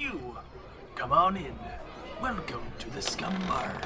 you. Come on in. Welcome to the Scum Bar.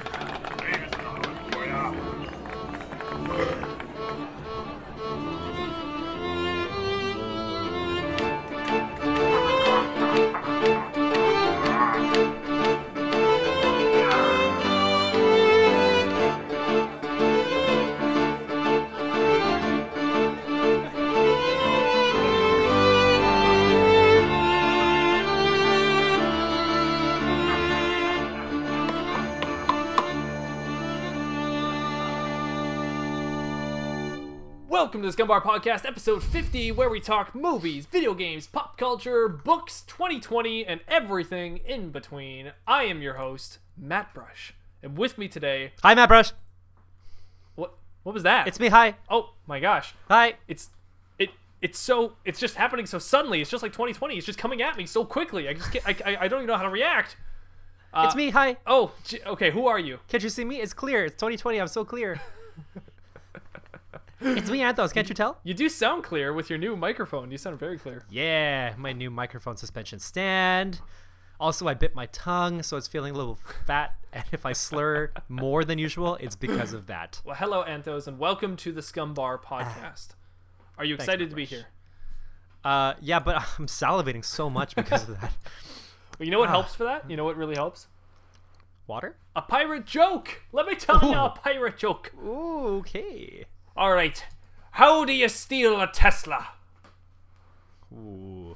Welcome to the Scumbar Podcast, episode 50, where we talk movies, video games, pop culture, books, 2020, and everything in between. I am your host, Matt Brush, and with me today... Hi, Matt Brush. What was that? It's me, hi. Oh, my gosh. Hi. It's just happening so suddenly. It's just like 2020. It's just coming at me so quickly. I just can't, I don't even know how to react. It's me, hi. Oh, okay, who are you? Can't you see me? It's clear. It's 2020. I'm so clear. It's me, Anth0z. Can't you tell? You do sound clear with your new microphone. You sound very clear. Yeah, my new microphone suspension stand. Also, I bit my tongue, so it's feeling a little fat. And if I slur more than usual, it's because of that. Well, hello, Anth0z, and welcome to the Scumbar Podcast. Are you excited to be here? Yeah, but I'm salivating so much because of that. Well, you know what helps for that? You know what really helps? Water? A pirate joke! Let me tell you now a pirate joke. Ooh, okay. All right, how do you steal a Tesla? Ooh.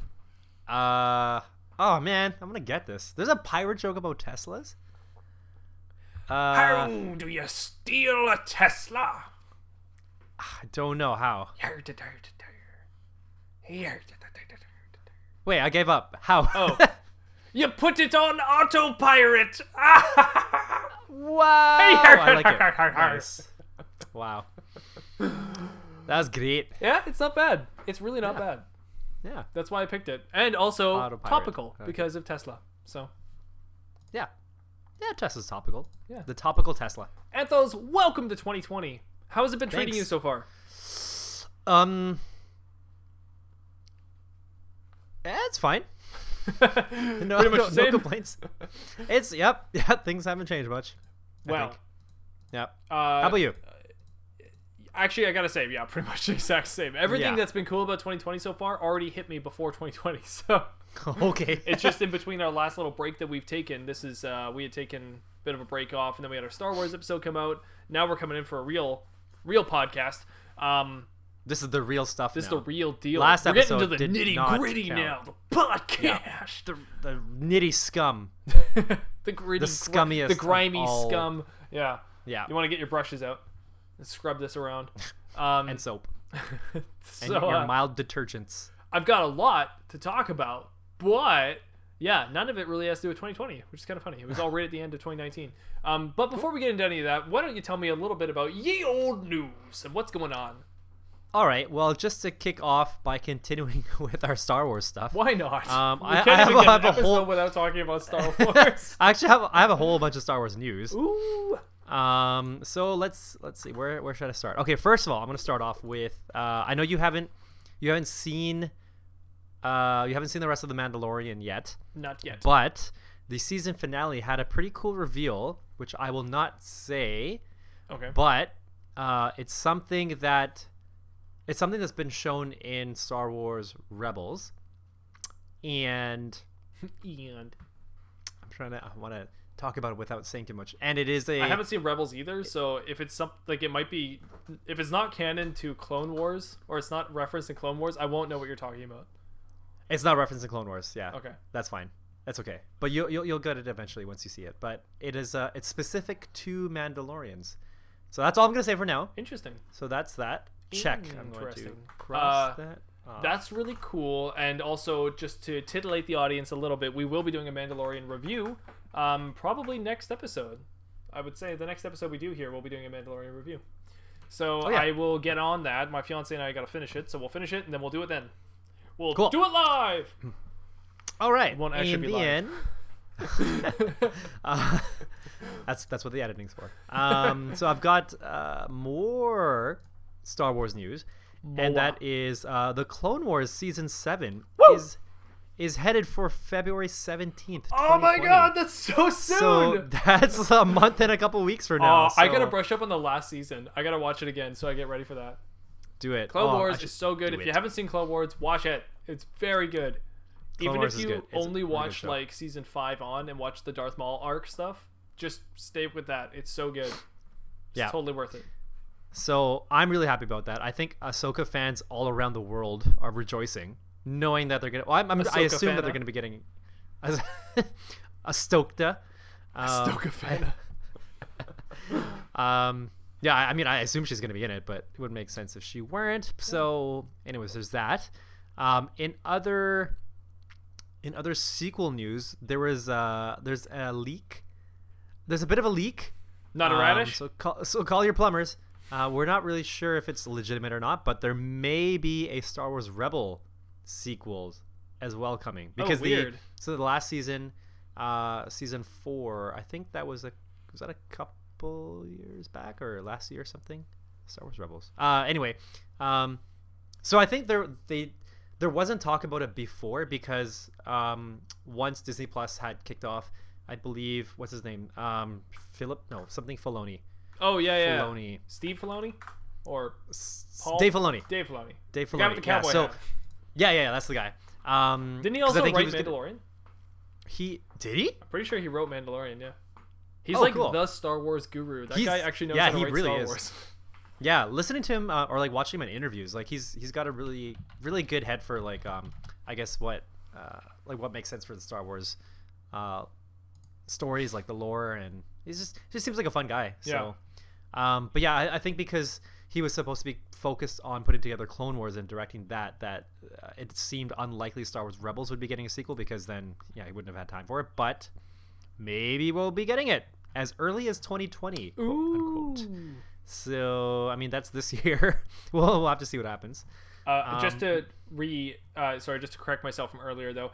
Oh man, I'm gonna get this. There's a pirate joke about Teslas? How do you steal a Tesla? I don't know how. Wait, I gave up. How? Oh. You put it on autopilot. Wow. I like it. Nice. Wow. That was great. Yeah, it's not bad. It's really not bad. Yeah. That's why I picked it. And also autopilot. Topical because of Tesla. So. Yeah. Yeah, Tesla's topical. Yeah. The topical Tesla. Anth0z, welcome to 2020. How has it been treating you so far? It's fine. No complaints. It's, yeah, things haven't changed much. Wow. Yeah. How about you? Actually, I gotta say, yeah, pretty much the exact same. Everything that's been cool about 2020 so far already hit me before 2020, so... Okay. It's just in between our last little break that we've taken. This is, we had taken a bit of a break off, and then we had our Star Wars episode come out. Now we're coming in for a real podcast. This is the real stuff now. This is the real deal. Last episode did not count. We're getting to the nitty-gritty now. The podcast! Yeah. The nitty scum. The gritty... The scummiest. The grimy scum. Yeah. Yeah. You want to get your brushes out. Scrub this around and soap and your mild detergents. I've got a lot to talk about, but yeah, none of it really has to do with 2020, which is kind of funny. It was all right at the end of 2019. But before we get into any of that, why don't you tell me a little bit about ye old news and what's going on? All right, well, just to kick off by continuing with our Star Wars stuff. Why not? I have a whole without talking about Star Wars. I have a whole bunch of Star Wars news. Ooh. So let's see, where should I start? Okay, first of all, I'm gonna start off with I know you haven't seen the rest of The Mandalorian yet. Not yet. But the season finale had a pretty cool reveal, which I will not say. Okay. But it's something that's been shown in Star Wars Rebels. And I wanna talk about it without saying too much, and it is I haven't seen Rebels either, so if it's something like it might be, if it's not canon to Clone Wars or it's not referenced in Clone Wars, I won't know what you're talking about. It's not referenced in Clone Wars, yeah. Okay, that's fine, that's okay. But you'll get it eventually once you see it. But it is it's specific to Mandalorians, so that's all I'm gonna say for now. Interesting. So that's that. Check. I'm going to cross that. That's really cool. And also, just to titillate the audience a little bit, we will be doing a Mandalorian review probably next episode. I would say the next episode we do here, we'll be doing a Mandalorian review. So I will get on that. My fiance and I gotta finish it, so we'll finish it and then we'll do it then. We'll do it live. All right. It won't actually be live. That's what the editing's for. So I've got more Star Wars news. And that is the Clone Wars Season 7 is is headed for February 17th. Oh my God, that's so soon. So that's a month and a couple weeks from now. So. I got to brush up on the last season. I got to watch it again so I get ready for that. Do it. Clone Wars is so good. If you haven't seen Clone Wars, watch it. It's very good. Clone Even Wars if you only watch like season 5 on and watch the Darth Maul arc stuff, just stay with that. It's so good. It's totally worth it. So I'm really happy about that. I think Ahsoka fans all around the world are rejoicing, knowing that they're gonna. Well, I assume that they're gonna be getting Ahsoka. Ahsoka fan. Yeah, I mean, I assume she's gonna be in it, but it would make sense if she weren't. So, anyways, there's that. In other sequel news, there was there's a leak. There's a bit of a leak. Not a radish. So call your plumbers. We're not really sure if it's legitimate or not, but there may be a Star Wars Rebel sequel as well coming. Because the last season, season 4, I think that was that a couple years back or last year or something? Star Wars Rebels. So I think there wasn't talk about it before because once Disney Plus had kicked off, I believe what's his name? Filoni. Oh yeah, Filoni. Yeah. Steve Filoni, or Paul? Dave Filoni. Dave Filoni. The guy with the cowboy hat. Yeah, that's the guy. Didn't he also write Mandalorian? Did he? I'm pretty sure he wrote Mandalorian. Yeah. He's the Star Wars guru. That guy actually knows how to write really Star Wars. Yeah, listening to him or like watching him in interviews, like he's got a really really good head for like I guess what makes sense for the Star Wars stories, like the lore, and he's just seems like a fun guy. So, but yeah, I think because he was supposed to be focused on putting together Clone Wars and directing that it seemed unlikely Star Wars Rebels would be getting a sequel because then he wouldn't have had time for it. But maybe we'll be getting it as early as 2020. Quote, unquote. So, I mean, that's this year. We'll have to see what happens. Just to correct myself from earlier, though,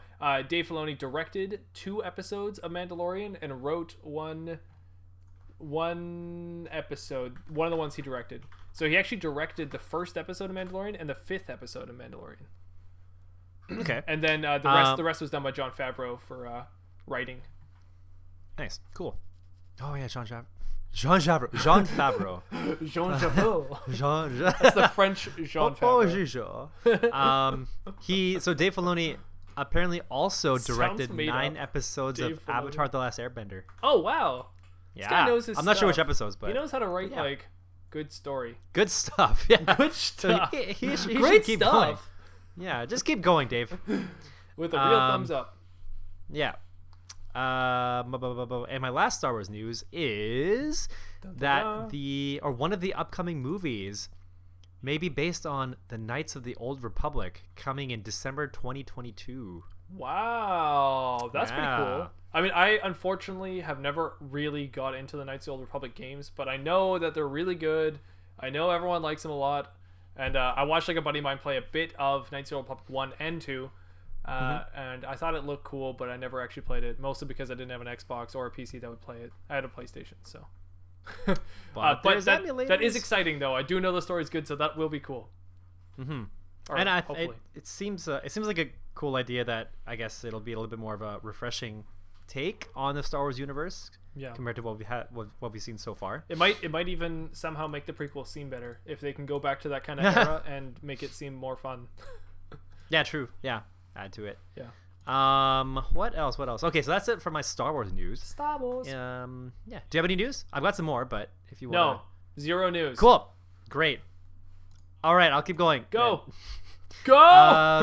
Dave Filoni directed 2 episodes of Mandalorian and wrote one episode, one of the ones he directed. So he actually directed the first episode of Mandalorian and the 5th episode of Mandalorian. Okay. And then the rest was done by Jon Favreau for writing. Nice. Cool. Oh, yeah, Jon Favreau. That's the French Jon Favreau. So Dave Filoni apparently also directed 9 episodes of Avatar: The Last Airbender. Oh wow! Yeah, this guy knows his stuff. I'm not sure which episodes, but he knows how to write like good story. Good stuff. Yeah, good stuff. So he great keep stuff. Going. Yeah, just keep going, Dave. With a real thumbs up. Yeah. And my last Star Wars news is that one of the upcoming movies may be based on the Knights of the Old Republic, coming in December 2022. Wow, that's pretty cool. I mean, I unfortunately have never really got into the Knights of the Old Republic games, but I know that they're really good. I know everyone likes them a lot, and I watched like a buddy of mine play a bit of Knights of the Old Republic 1 and 2. And I thought it looked cool, but I never actually played it, mostly because I didn't have an Xbox or a PC that would play it. I had a PlayStation, so. But that is exciting, though. I do know the story's good, so that will be cool. Mm-hmm. Or and it seems like a cool idea that I guess it'll be a little bit more of a refreshing take on the Star Wars universe compared to what we've seen so far. It might even somehow make the prequel seem better if they can go back to that kind of era and make it seem more fun. Yeah, true. Yeah. Add to it. Yeah. What else? Okay, so that's it for my Star Wars news. Yeah. Do you have any news? I've got some more, but if you want. No. 0 news. Cool. Great. All right, I'll keep going. Go.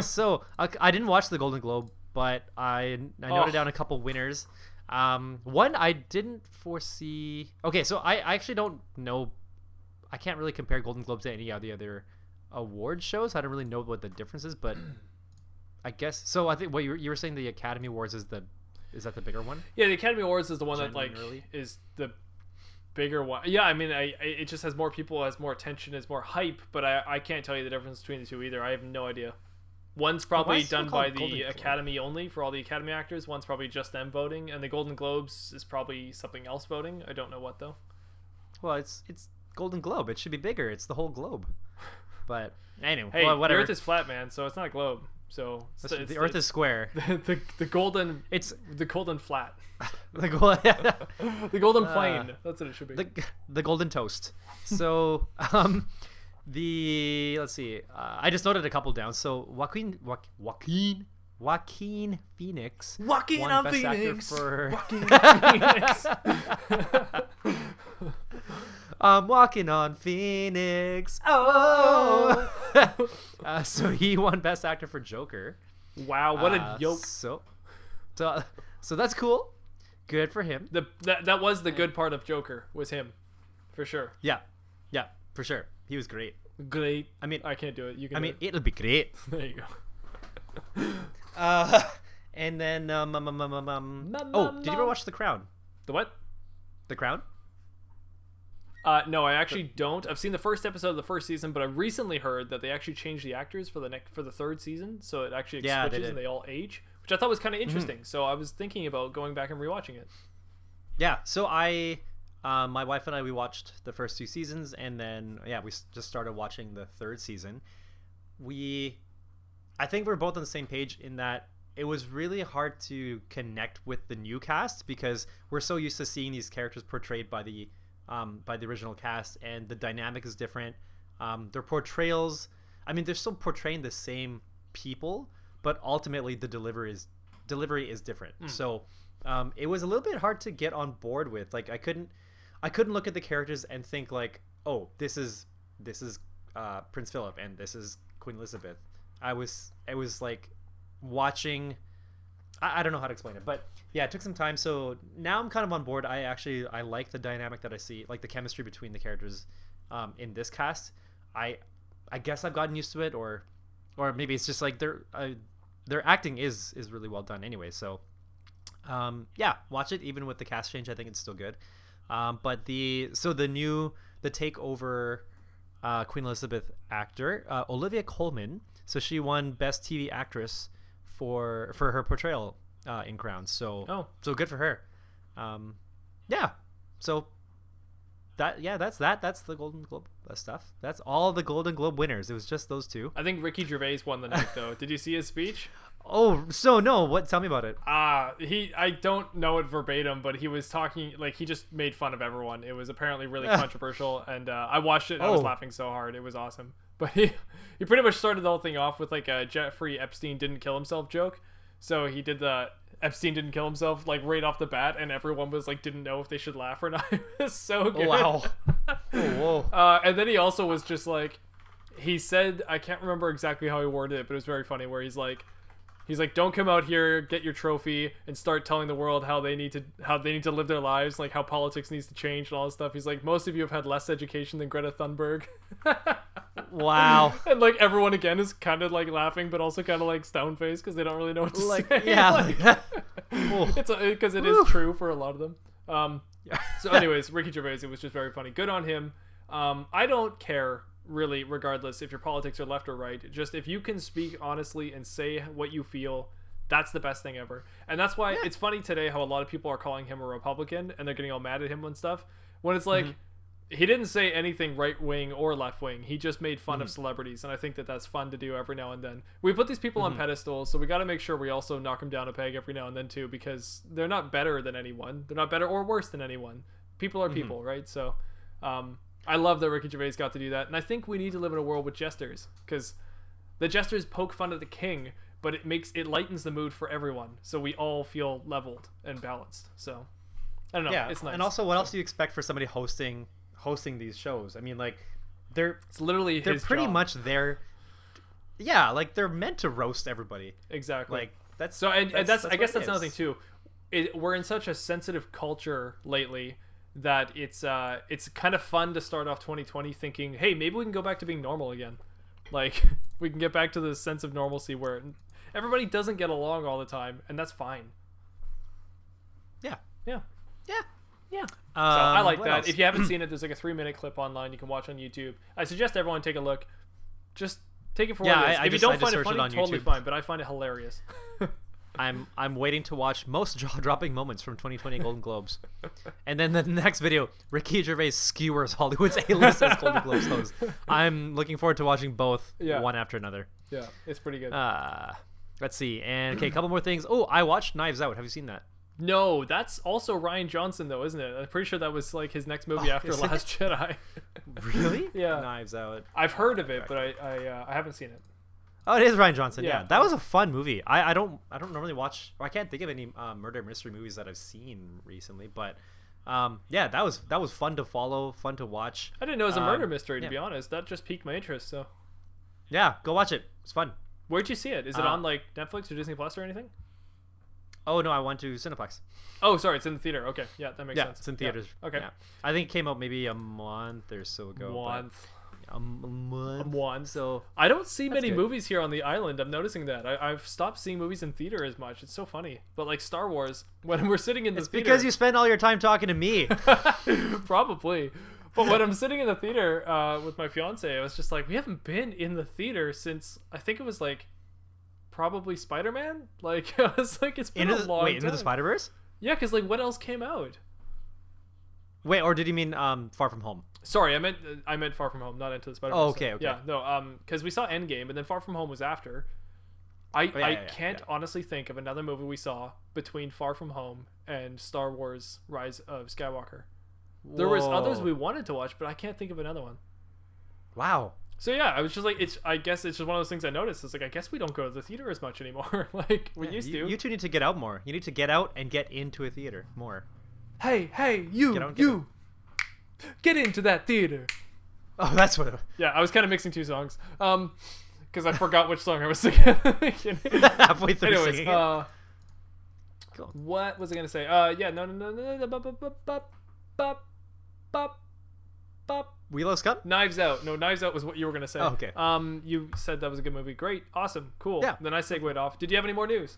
So I didn't watch the Golden Globe, but I noted down a couple winners. One I didn't foresee. Okay, so I actually don't know. I can't really compare Golden Globes to any of the other award shows. I don't really know what the difference is, but. I guess so. I think what you were saying, the Academy Awards is that the bigger one? Yeah, the Academy Awards is the one that like is the bigger one. Yeah, I mean, it just has more people, has more attention, has more hype. But I can't tell you the difference between the two either. I have no idea. One's probably done by the Academy only for all the Academy actors. One's probably just them voting, and the Golden Globes is probably something else voting. I don't know what though. Well, it's Golden Globe. It should be bigger. It's the whole globe. But anyway, hey, whatever. The Earth is flat, man, so it's not a globe. So, the Earth is square. The golden flat. The golden plane. That's what it should be. The golden toast. So, let's see. I just noted a couple down. So Joaquin Phoenix. Joaquin Phoenix. Joaquin Phoenix. I'm walking on Phoenix. Oh. So he won Best Actor for Joker. Wow, what a yoke. So that's cool. Good for him. That was the good part of Joker, was him. For sure. Yeah, for sure. He was great. Great. I mean, I can't do it. You can. I mean, it'll be great. There you go. And then did you ever watch The Crown? The what? The Crown? No, I actually don't. I've seen the first episode of the first season, but I've recently heard that they actually changed the actors for the third season, so it actually switches and they all age, which I thought was kind of interesting. Mm-hmm. So I was thinking about going back and rewatching it. Yeah, so I, my wife and I, we watched the first two seasons, and then we just started watching the third season. I think we're both on the same page in that it was really hard to connect with the new cast because we're so used to seeing these characters portrayed by the original cast, and the dynamic is different. Their portrayals, I mean, they're still portraying the same people, but ultimately the delivery is different. So it was a little bit hard to get on board with. Like, I couldn't look at the characters and think like, oh, this is Prince Philip and this is Queen Elizabeth. It was like watching. I don't know how to explain it, but yeah, it took some time. So now I'm kind of on board. I like the dynamic that I see, like the chemistry between the characters in this cast. I guess I've gotten used to it, or maybe it's just like their acting is really well done anyway. So watch it. Even with the cast change, I think it's still good. But the takeover Queen Elizabeth actor, Olivia Colman. So she won Best TV Actress for her portrayal in Crown. So good for her. That's the Golden Globe stuff. That's all the Golden Globe winners. It was just those two. I think Ricky Gervais won the night though. Did you see his speech? Oh, so no. What? Tell me about it. I don't know it verbatim, but he was talking like he just made fun of everyone. It was apparently really controversial, and I watched it. And I was laughing so hard. It was awesome. But he pretty much started the whole thing off with like a Jeffrey Epstein didn't kill himself joke. So he did the Epstein didn't kill himself like right off the bat, and everyone was like didn't know if they should laugh or not. It was so good. Wow. Whoa. And then he also was just like, he said, I can't remember exactly how he worded it, but it was very funny where he's like, don't come out here, get your trophy, and start telling the world how they need to live their lives, like how politics needs to change and all this stuff. He's like, most of you have had less education than Greta Thunberg. Wow. And like everyone again is kind of like laughing, but also kind of like stone faced because they don't really know what to say. Yeah, because it is true for a lot of them. So, anyways, Ricky Gervais, it was just very funny. Good on him. I don't care. Really, regardless if your politics are left or right, just if you can speak honestly and say what you feel, that's the best thing ever. And that's why it's funny today how a lot of people are calling him a Republican and they're getting all mad at him and stuff, when it's like he didn't say anything right wing or left wing. He just made fun of celebrities, and I think that's fun to do every now and then. We put these people on pedestals, so we got to make sure we also knock them down a peg every now and then too, because they're not better than anyone. They're not better or worse than anyone. People are people, right? So I love that Ricky Gervais got to do that, and I think we need to live in a world with jesters, because the jesters poke fun at the king, but it lightens the mood for everyone, so we all feel leveled and balanced. So I don't know, it's nice. And also, what else do you expect for somebody hosting these shows? I mean, like they're pretty job. Much there. Yeah, like they're meant to roast everybody. Exactly. Like that's so, and that's I guess that's another thing too. We're in such a sensitive culture lately that it's kind of fun to start off 2020 thinking, hey, maybe we can go back to being normal again. Like, we can get back to the sense of normalcy where everybody doesn't get along all the time, and that's fine. Yeah. So I like that. Else? If you haven't seen it, there's like a 3-minute clip online you can watch on YouTube. I suggest everyone take a look. Just take it for what it is. If you don't find it funny, totally fine, but I find it hilarious. I'm waiting to watch most jaw-dropping moments from 2020 Golden Globes. And then the next video, Ricky Gervais skewers Hollywood's A-list as Golden Globes host. I'm looking forward to watching both one after another. Yeah, it's pretty good. Let's see. And okay, a couple more things. Oh, I watched Knives Out. Have you seen that? No, that's also Rian Johnson, though, isn't it? I'm pretty sure that was like his next movie after Last Jedi. Really? Yeah. Knives Out. I've heard of it, but I haven't seen it. Oh, it is Rian Johnson. Yeah, that was a fun movie. I don't normally watch. Or I can't think of any murder mystery movies that I've seen recently, but. Yeah, that was fun to follow, fun to watch. I didn't know it was a murder mystery, to be honest. That just piqued my interest, so. Yeah, go watch it. It's fun. Where'd you see it? Is it on like Netflix or Disney Plus or anything? Oh, no, I went to Cineplex. Oh, sorry, it's in the theater. Okay, yeah, that makes sense. Yeah, it's in theaters. Yeah. Okay. Yeah. I think it came out maybe a month or so ago. A month. So I don't see many movies here on the island. I'm noticing that I've stopped seeing movies in theater as much. It's so funny. But like Star Wars, when we're sitting in the theater, because you spend all your time talking to me. Probably. But when I'm sitting in the theater with my fiance, I was just like, we haven't been in the theater since I think it was like probably Spider-Man. Like I was like, it's been a long time. Into the Spider-Verse? Yeah, because like what else came out? Wait, or did you mean Far From Home? Sorry, I meant Far From Home, not Into the Spider-Verse. Oh, okay. Yeah, no, because we saw Endgame, and then Far From Home was after. I can't honestly think of another movie we saw between Far From Home and Star Wars Rise of Skywalker. Whoa. There was others we wanted to watch, but I can't think of another one. Wow. So yeah, I was just like, I guess it's just one of those things I noticed. It's like, I guess we don't go to the theater as much anymore. Like we used to. You two need to get out more. You need to get out and get into a theater more. Hey, you, you. Get into that theater. Oh, that's what. Yeah, I was kind of mixing two songs, because I forgot which song I was singing. Halfway through. Anyways, singing. Cool. What was I gonna say? Yeah, no. Wilo Scott? Knives Out. No, Knives Out was what you were gonna say. Oh, okay. You said that was a good movie. Great, awesome, cool. Yeah. Then I segued off. Did you have any more news?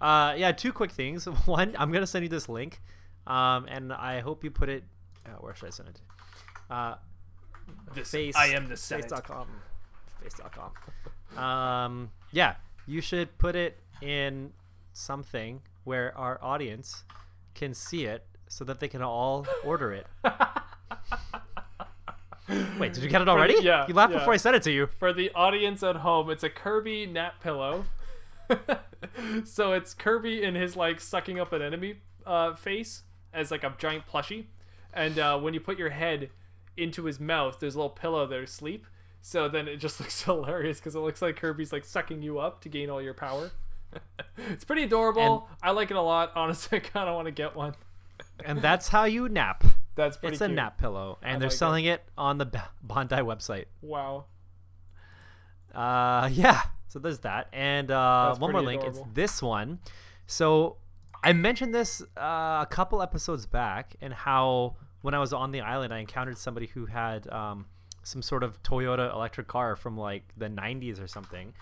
Yeah, two quick things. One, I'm gonna send you this link, and I hope you put it. Where should I send it? Face.com. Yeah, you should put it in something where our audience can see it so that they can all order it. Wait, did you get it already? Yeah. You laughed before I sent it to you. For the audience at home, it's a Kirby nap pillow. So it's Kirby in his like sucking up an enemy face as like a giant plushie. And when you put your head into his mouth, there's a little pillow there to sleep. So then it just looks hilarious because it looks like Kirby's like sucking you up to gain all your power. It's pretty adorable. And I like it a lot. Honestly, I kind of want to get one. And that's how you nap. That's pretty cute. It's a nap pillow. And they're selling it on the Bondi website. Wow. Yeah. So there's that. And one more link. Adorable. It's this one. So I mentioned this a couple episodes back and how when I was on the island, I encountered somebody who had some sort of Toyota electric car from like the 90s or something.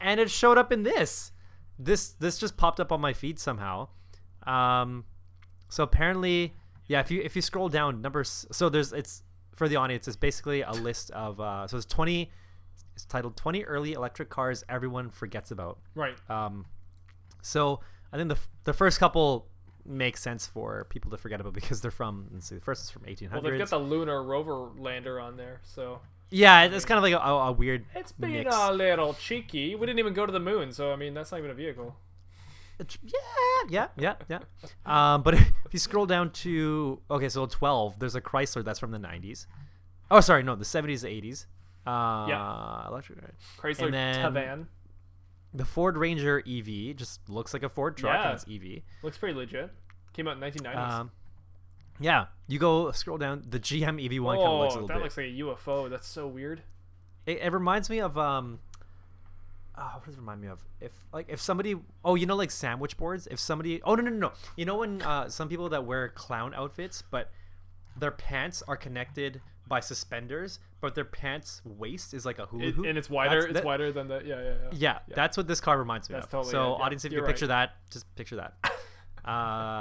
And it showed up in this. This just popped up on my feed somehow. So apparently, yeah, if you scroll down numbers, so it's for the audience, it's basically a list of, so it's titled 20 early electric cars everyone forgets about. Right. So I think the first couple make sense for people to forget about because they're from, let's see, the first is from 1800s. Well, they've got the lunar rover lander on there, so. Yeah, it's kind of like a weird It's been mix. A little cheeky. We didn't even go to the moon, so, I mean, that's not even a vehicle. Yeah. But if you scroll down to, okay, so 12, there's a Chrysler that's from the 90s. Oh, sorry, no, the 70s, the 80s. Yeah. Electric. Chrysler Tavan. The Ford Ranger EV just looks like a Ford truck and it's EV. Looks pretty legit. Came out in 1990s. Yeah. You go scroll down. The GM EV1 kind of looks a little bit. That looks like a UFO. That's so weird. It reminds me of... what does it remind me of? If somebody... Oh, you know, like sandwich boards? If somebody... Oh, no. You know when some people that wear clown outfits, but their pants are connected by suspenders, but their pants waist is like a hula hoop, and it's wider. It's wider than the yeah. That's what this car reminds me of. Totally audience, if you can picture that, just picture that.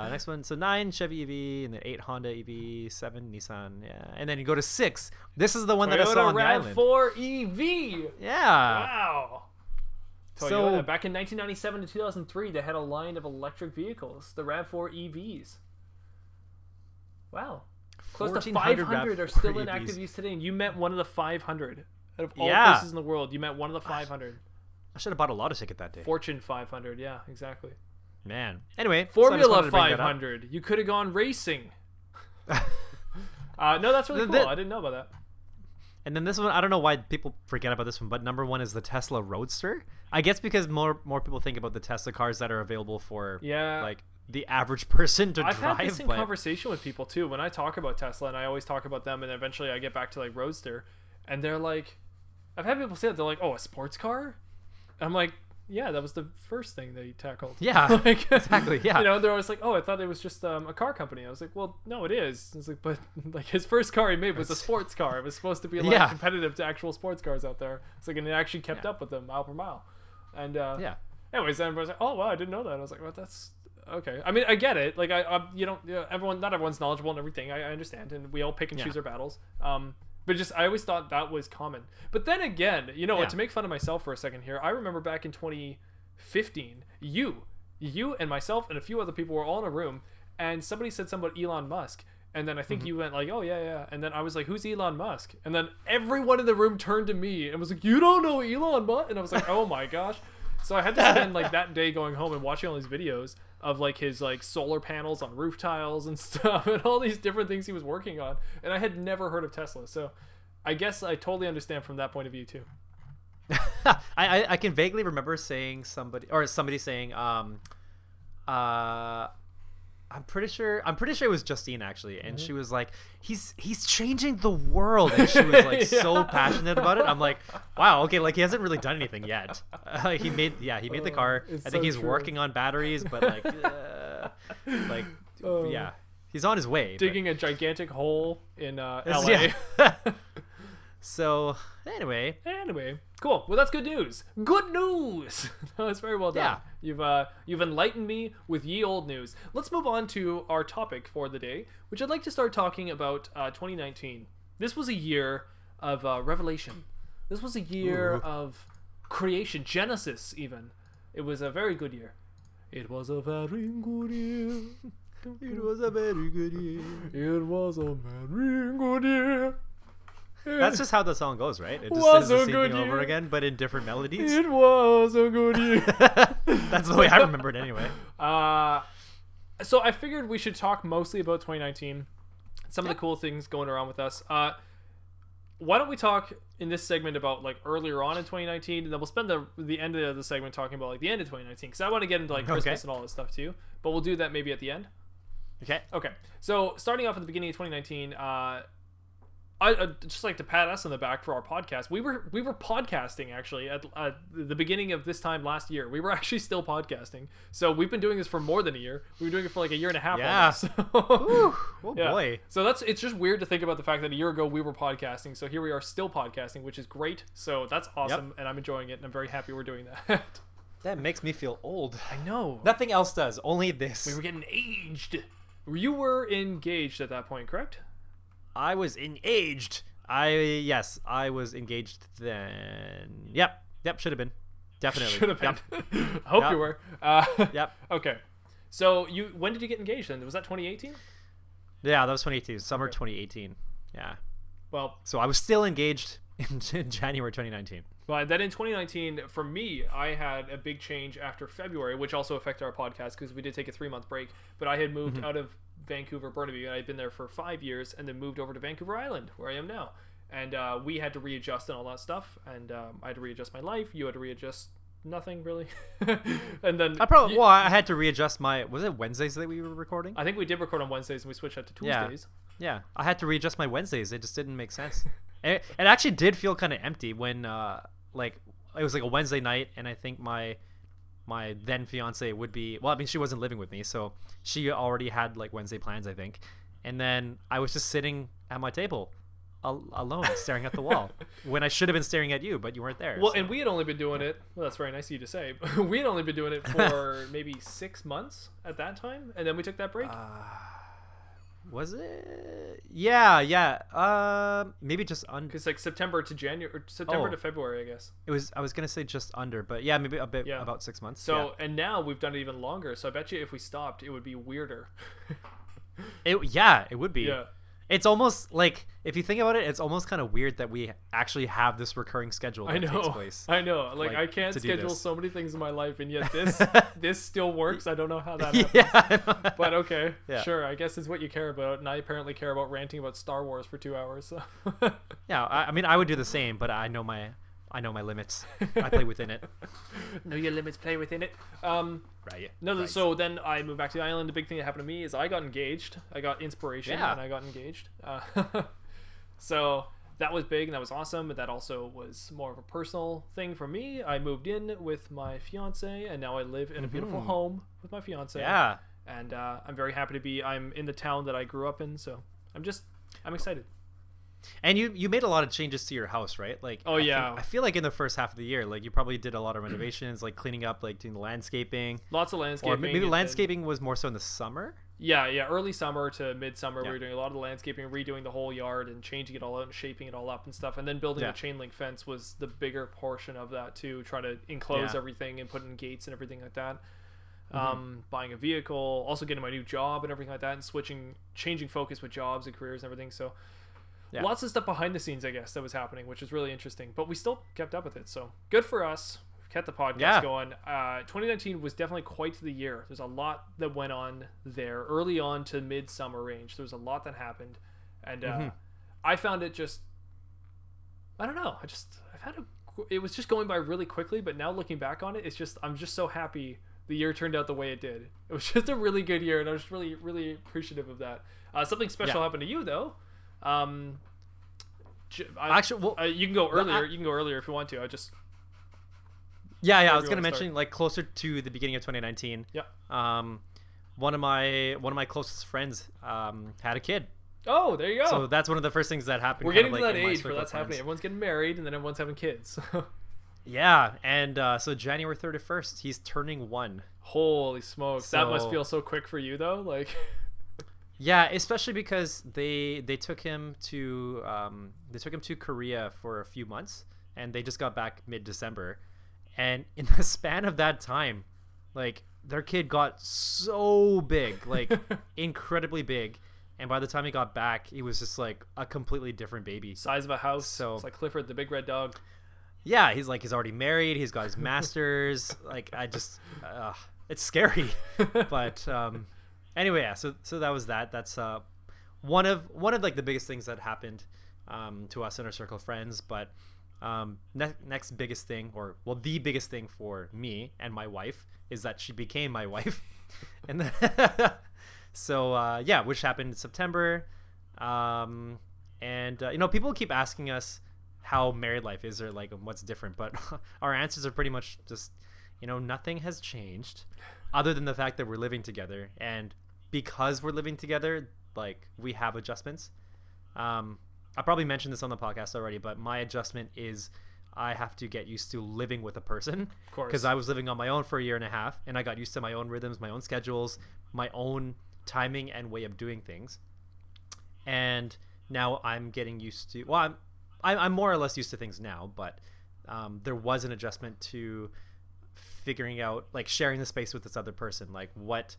Next one. So 9 Chevy EV, and then 8 Honda EV, 7 Nissan. Yeah, and then you go to 6. This is the one Toyota that I saw on the island. RAV4 EV. Yeah. Wow. Toyota. So back in 1997 to 2003, they had a line of electric vehicles, the RAV4 EVs. Wow. Close to 500 are still in active use today, and you met one of the 500 out of all places in the world. You met one of the 500. I should have bought a lotto ticket that day. Fortune 500. Yeah, exactly. Man. Anyway, Formula 500. You could have gone racing. No, that's really cool. I didn't know about that. And then this one, I don't know why people forget about this one, but number one is the Tesla Roadster. I guess because more people think about the Tesla cars that are available for like the average person to drive. I've had this in conversation with people too. When I talk about Tesla, and I always talk about them, and eventually I get back to like Roadster, and they're like, I've had people say that, they're like, oh, a sports car? I'm like, yeah, that was the first thing they tackled. Yeah, like, exactly. Yeah, you know, they're always like, oh, I thought it was just a car company. I was like, well, no, it is. I was like, but like his first car he made was a sports car. It was supposed to be like competitive to actual sports cars out there. It's like, and it actually kept up with them mile per mile. And anyways, everybody's like, oh wow, I didn't know that. I was like, well, that's okay. I mean, I get it. Like, I you don't, everyone, not everyone's knowledgeable and everything. I understand, and we all pick and choose our battles. But just, I always thought that was common. But then again, you know, to make fun of myself for a second here, I remember back in 2015, you and myself and a few other people were all in a room, and somebody said something about Elon Musk. And then I think you went like, oh, yeah. And then I was like, who's Elon Musk? And then everyone in the room turned to me and was like, you don't know Elon Musk? And I was like, oh, my gosh. So I had to spend like that day going home and watching all these videos of like his like solar panels on roof tiles and stuff and all these different things he was working on. And I had never heard of Tesla. So I guess I totally understand from that point of view too. I can vaguely remember somebody saying, I'm pretty sure it was Justine actually. And she was like, he's changing the world. And she was like so passionate about it. I'm like, wow. Okay. Like he hasn't really done anything yet. He made the car. I think he's working on batteries, but like, he's on his way. Digging a gigantic hole in LA. Yeah. So anyway, cool. Well, that's good news. Good news. That's very well done. Yeah. You've enlightened me with ye old news. Let's move on to our topic for the day, which I'd like to start talking about 2019. This was a year of revelation. This was a year of creation, Genesis even. It was a very good year. It was a very good year. It was a very good year. It was a very good year. That's just how the song goes, right? It just was says the same thing over again, but in different melodies. It was a good year. That's the way I remember it anyway. So I figured we should talk mostly about 2019, some of the cool things going around with us. Why don't we talk in this segment about like earlier on in 2019, and then we'll spend the end of the segment talking about like the end of 2019, because I want to get into like Christmas and all this stuff too, but we'll do that maybe at the end. Okay. So starting off at the beginning of 2019, I'd just like to pat us on the back for our podcast. We were podcasting actually at the beginning of this time last year. We were actually still podcasting, so we've been doing this for more than a year. We were doing it for like a year and a half. Yeah. So, boy. So it's just weird to think about the fact that a year ago we were podcasting. So here we are still podcasting, which is great. So that's awesome, and I'm enjoying it, and I'm very happy we're doing that. That makes me feel old. I know. Nothing else does. Only this. We were getting aged. You were engaged at that point, correct? I was engaged. I was engaged then. Yep. Should have been. Definitely. Should have been. Yep. I hope you were. Yep. Okay. So when did you get engaged then? Was that 2018? Yeah, that was 2018. Summer 2018. Yeah. Well. So I was still engaged in January 2019. Well, then in 2019, for me, I had a big change after February, which also affected our podcast because we did take a 3-month break. But I had moved out of Vancouver, Burnaby, and I'd been there for 5 years, and then moved over to Vancouver Island, where I am now. And we had to readjust and all that stuff, and I had to readjust my life. You had to readjust nothing really. And then I had to readjust my. Was it Wednesdays that we were recording? I think we did record on Wednesdays, and we switched up to Tuesdays. Yeah, I had to readjust my Wednesdays. It just didn't make sense. It actually did feel kind of empty when like it was like a Wednesday night, and I think my then fiance would be, well, I mean, she wasn't living with me, so she already had like Wednesday plans, I think. And then I was just sitting at my table alone, staring at the wall when I should have been staring at you, but you weren't there. Well, so. And we had only been doing it. Well, that's very nice of you to say. We had only been doing it for maybe 6 months at that time. And then we took that break. Was it? Yeah. Maybe just under. Because like September to January, or September to February, I guess. It was. I was gonna say just under, but yeah, maybe a bit, about 6 months. So and now we've done it even longer. So I bet you if we stopped, it would be weirder. It would be. Yeah. It's almost like, if you think about it, it's almost kind of weird that we actually have this recurring schedule that takes place. I know. Like I can't schedule so many things in my life, and yet this still works. I don't know how that happens. Yeah, but okay, sure. I guess it's what you care about, and I apparently care about ranting about Star Wars for 2 hours. So. Yeah, I mean, I would do the same, but I know my limits. I play within it. Know your limits, play within it. Right. No, right. So then I moved back to the island. The big thing that happened to me is I got engaged. I got inspiration, and I got engaged. So that was big, and that was awesome, but that also was more of a personal thing for me. I moved in with my fiancé, and now I live in a beautiful home with my fiancé. Yeah. And I'm very happy to be... I'm in the town that I grew up in, so I'm excited. And you made a lot of changes to your house, right? Like, I feel like in the first half of the year, like, you probably did a lot of renovations, like cleaning up, like doing the landscaping. Lots of landscaping. Or maybe landscaping was more so in the summer? Yeah, early summer to mid-summer. Yeah. We were doing a lot of the landscaping, redoing the whole yard and changing it all out and shaping it all up and stuff. And then building the chain link fence was the bigger portion of that too, trying to enclose everything and put in gates and everything like that. Buying a vehicle, also getting my new job and everything like that, and changing focus with jobs and careers and everything. So... yeah. Lots of stuff behind the scenes, I guess, that was happening, which is really interesting. But we still kept up with it, so good for us. We've kept the podcast going. 2019 was definitely quite the year. There's a lot that went on there, early on to mid-summer range. There was a lot that happened, and I found it just... I don't know. It was just going by really quickly, but now looking back on it, I'm just so happy the year turned out the way it did. It was just a really good year, and I was really, really appreciative of that. Something special happened to you, though. You can go earlier. You can go earlier if you want to. I was gonna mention like closer to the beginning of 2019. Yeah. One of my closest friends had a kid. Oh, there you go. So that's one of the first things that happened. We're getting to that age where that's happening. Everyone's getting married, and then everyone's having kids. Yeah, and so January 31st, he's turning 1. Holy smokes! So... that must feel so quick for you, though. Like. Yeah, especially because they took him to Korea for a few months, and they just got back mid-December, and in the span of that time, like, their kid got so big, like incredibly big, and by the time he got back, he was just like a completely different baby, size of a house. So it's like Clifford the Big Red Dog. Yeah, he's already married. He's got his master's. Like, I just, it's scary, but. Anyway, yeah, so that was that. That's one of like the biggest things that happened to us in our circle of friends. But next biggest thing, or well, the biggest thing for me and my wife is that she became my wife, and then, which happened in September. And people keep asking us how married life is or like what's different, but our answers are pretty much just nothing has changed, other than the fact that we're living together, and. Because we're living together, like, we have adjustments. I probably mentioned this on the podcast already, but my adjustment is I have to get used to living with a person. Of course. Because I was living on my own for a year and a half, and I got used to my own rhythms, my own schedules, my own timing and way of doing things. And now I'm getting used to... well, I'm more or less used to things now, but there was an adjustment to figuring out, like, sharing the space with this other person. Like, what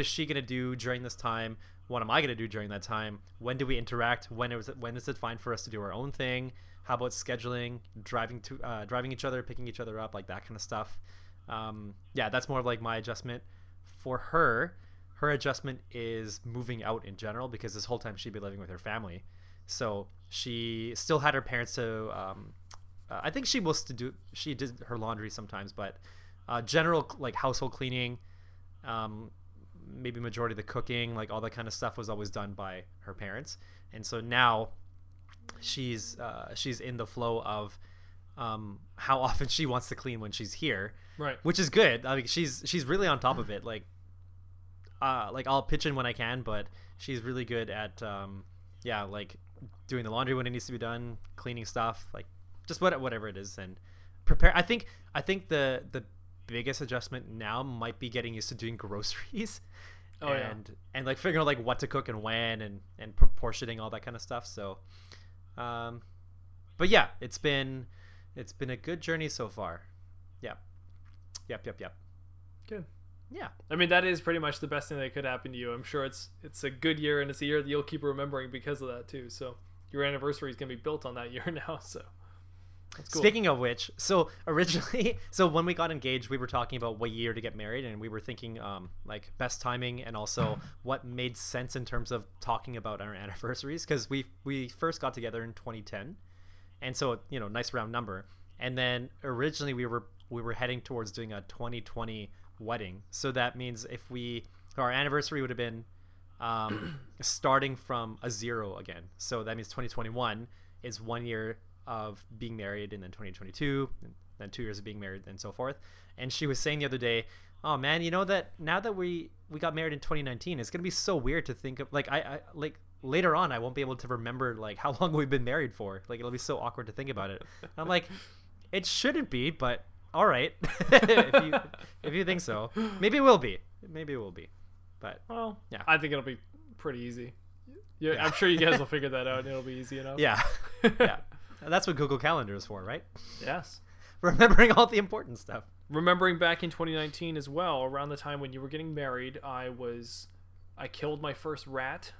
is she going to do during this time? What am I going to do during that time? When do we interact? When is it fine for us to do our own thing? How about scheduling, driving each other, picking each other up, like that kind of stuff? That's more of like my adjustment. For her, her adjustment is moving out in general, because this whole time she'd been living with her family. So she still had her parents to, I think she did her laundry sometimes, but general like household cleaning, maybe majority of the cooking, like all that kind of stuff was always done by her parents. And so now she's in the flow of how often she wants to clean when she's here, right? Which is good. I mean, she's really on top of it. Like I'll pitch in when I can, but she's really good at like doing the laundry when it needs to be done, cleaning stuff, like just whatever it is, and prepare. I think the biggest adjustment now might be getting used to doing groceries and like figuring out like what to cook and when and proportioning all that kind of stuff. So but yeah, it's been a good journey so far. Yep. Good. Yeah. I mean, that is pretty much the best thing that could happen to you. I'm sure it's a good year, and it's a year that you'll keep remembering because of that too. So your anniversary is going to be built on that year now. So that's cool. Speaking of which, so originally, so when we got engaged, we were talking about what year to get married, and we were thinking like best timing and also what made sense in terms of talking about our anniversaries, because we first got together in 2010. And so, you know, nice round number. And then originally we were heading towards doing a 2020 wedding. So that means if our anniversary would have been starting from a zero again. So that means 2021 is 1 year of being married, and then 2022, and then 2 years of being married, and so forth. And she was saying the other day, oh man, you know that now that we got married in 2019, it's going to be so weird to think of, like, I like later on I won't be able to remember like how long we've been married for. Like, it'll be so awkward to think about it. I'm like, it shouldn't be, but all right. if you think so, maybe it will be, but well, yeah, I think it'll be pretty easy. Yeah. I'm sure you guys will figure that out, and it'll be easy enough. Yeah. That's what Google Calendar is for, right? Yes. Remembering all the important stuff. Remembering back in 2019 as well, around the time when you were getting married, I killed my first rat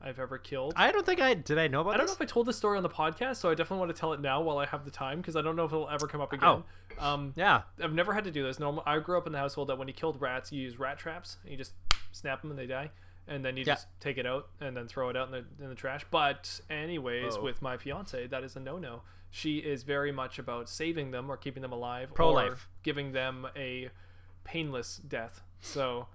I've ever killed. I don't think I know about this. I don't know if I told this story on the podcast, so I definitely want to tell it now while I have the time, because I don't know if it'll ever come up again. Oh. Yeah. I've never had to do this. No, I grew up in the household that when you killed rats, you use rat traps, and you just snap them and they die. And then you just take it out and then throw it out in the trash. But anyways, with my fiance, that is a no-no. She is very much about saving them or keeping them alive, pro-life, or giving them a painless death. So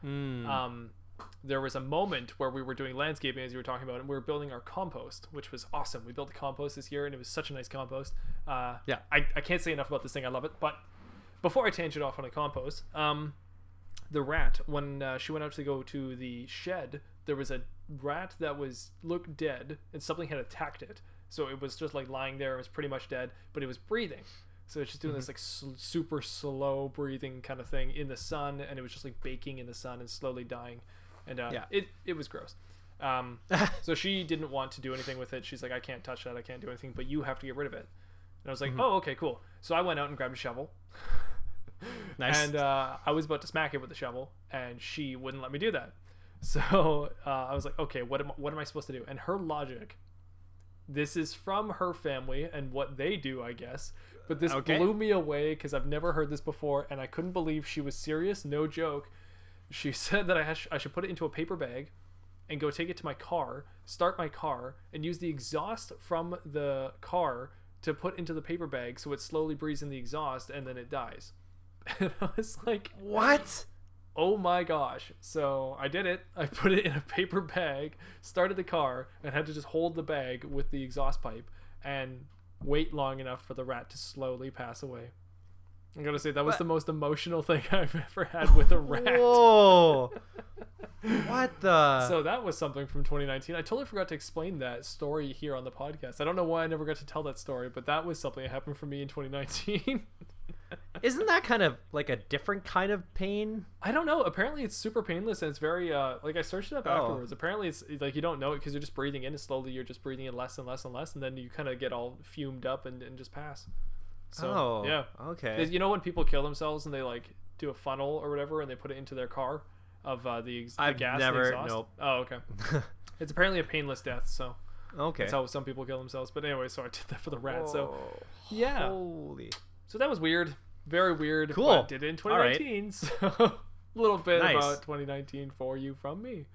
there was a moment where we were doing landscaping, as you were talking about, and we were building our compost, which was awesome. We built a compost this year, and it was such a nice compost. I can't say enough about this thing. I love it. But before I tangent off on a compost, the rat, when she went out to go to the shed, there was a rat that looked dead, and something had attacked it. So it was just like lying there. It was pretty much dead, but it was breathing. So it's just doing this like super slow breathing kind of thing in the sun, and it was just like baking in the sun and slowly dying. And it was gross. So she didn't want to do anything with it. She's like, I can't touch that. I can't do anything, but you have to get rid of it. And I was like, oh, okay, cool. So I went out and grabbed a shovel. Nice. And I was about to smack it with the shovel, and she wouldn't let me do that. So I was like, okay, what am I supposed to do? And her logic, this is from her family and what they do, I guess, but this blew me away because I've never heard this before, and I couldn't believe she was serious, no joke. She said that I should put it into a paper bag and go take it to my car, start my car, and use the exhaust from the car to put into the paper bag so it slowly breathes in the exhaust, and then it dies. And I was like, what? Oh my gosh. So I did it. I put it in a paper bag, started the car, and had to just hold the bag with the exhaust pipe and wait long enough for the rat to slowly pass away. I'm gonna say that was the most emotional thing I've ever had with a rat. Whoa. What the? So that was something from 2019. I totally forgot to explain that story here on the podcast. I don't know why I never got to tell that story, but that was something that happened for me in 2019. Isn't that kind of like a different kind of pain? I don't know. Apparently it's super painless, and it's very like, I searched it up afterwards. Apparently it's like you don't know it because you're just breathing in, and slowly you're just breathing in less and less and less, and then you kind of get all fumed up and just pass. So yeah, okay. You know when people kill themselves and they like do a funnel or whatever and they put it into their car of the gas? Nope. Oh, okay. It's apparently a painless death, so okay, that's how some people kill themselves. But anyway, so I did that for the rat. So yeah, holy. So that was weird. Very weird. Cool. But did it in 2019. Right. So a little bit about 2019 for you from me.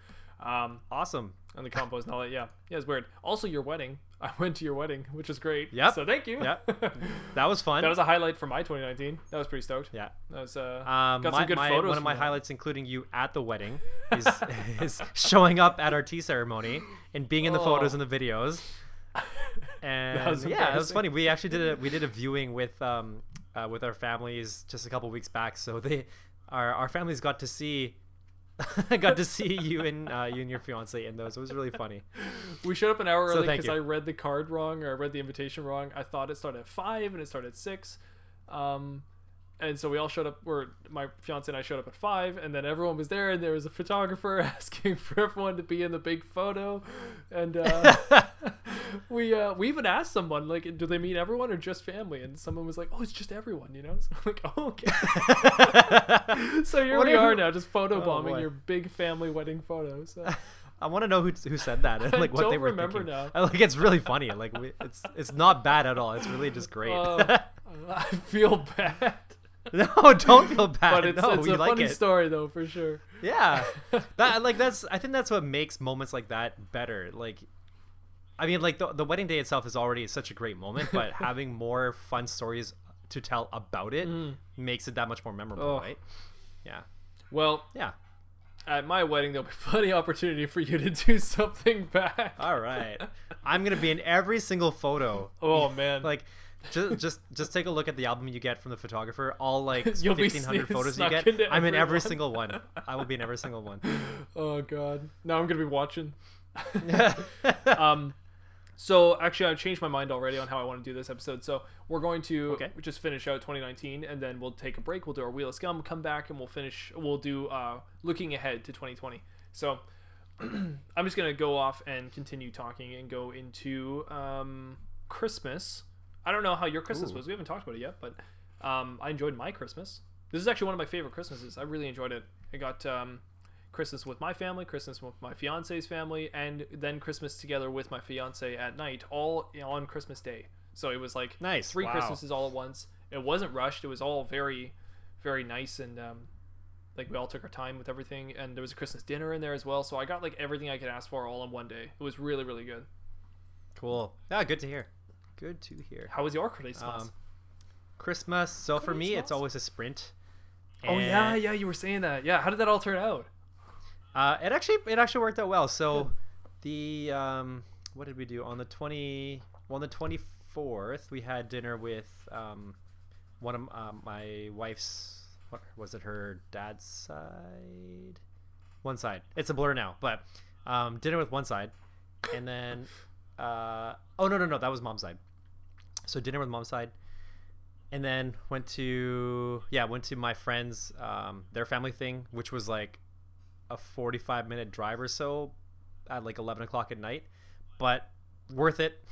Awesome. And the compost and all that. Yeah. Yeah, it's weird. Also, your wedding. I went to your wedding, which was great. Yep. So thank you. Yep. That was fun. That was a highlight for my 2019. That was pretty stoked. Yeah. That was got some good photos. One of my highlights, including you at the wedding, is showing up at our tea ceremony and being in the photos and the videos. And it was funny. We actually did a viewing with our families just a couple weeks back, so our families got to see you and your fiance in those. It was really funny. We showed up an hour early because I read the card wrong, or I read the invitation wrong. I thought it started at 5 and it started at 6, and so we all showed up, or my fiance and I showed up at 5, and then everyone was there, and there was a photographer asking for everyone to be in the big photo, and We even asked someone, like, do they meet everyone or just family? And someone was like, oh, it's just everyone, you know? So I'm like, oh, okay. So here we are now, just photobombing your big family wedding photo. So. I want to know who said that and like what they were thinking. Now. Like, it's really funny. Like, it's not bad at all. It's really just great. I feel bad. No, don't feel bad. But it's a like funny story though, for sure. Yeah, I think that's what makes moments like that better. Like, I mean, like the wedding day itself is already such a great moment, but having more fun stories to tell about it makes it that much more memorable, right? Yeah. Well, yeah. At my wedding, there'll be plenty of opportunity for you to do something back. All right, I'm gonna be in every single photo. Oh man, like. Just take a look at the album you get from the photographer. All like 1,500 photos you get. I'm in every single one. I will be in every single one. Oh god. Now I'm gonna be watching. So actually, I've changed my mind already on how I want to do this episode. So we're going to just finish out 2019, and then we'll take a break. We'll do our Wheel of Scum, come back, and we'll finish. We'll do looking ahead to 2020. So I'm just gonna go off and continue talking and go into Christmas. I don't know how your Christmas was. We haven't talked about it yet, but I enjoyed my Christmas. This is actually one of my favorite Christmases. I really enjoyed it. I got Christmas with my family, Christmas with my fiance's family, and then Christmas together with my fiance at night, all on Christmas Day. So it was like nice. Three Christmases all at once. It wasn't rushed. It was all very, very nice, and like we all took our time with everything. And there was a Christmas dinner in there as well. So I got like everything I could ask for all in one day. It was really, really good. Cool. Ah, good to hear. Good to hear. How was your Christmas? Christmas. So for me, it's always a sprint. And yeah, you were saying that. Yeah, how did that all turn out? It actually worked out well. So the what did we do on the 24th? We had dinner with one of my wife's. What was it? Her dad's side. One side. It's a blur now, but dinner with one side, and then. No, that was mom's side. So dinner with mom's side, and then went to my friend's their family thing, which was like a 45-minute drive or so at like 11 o'clock at night, but worth it.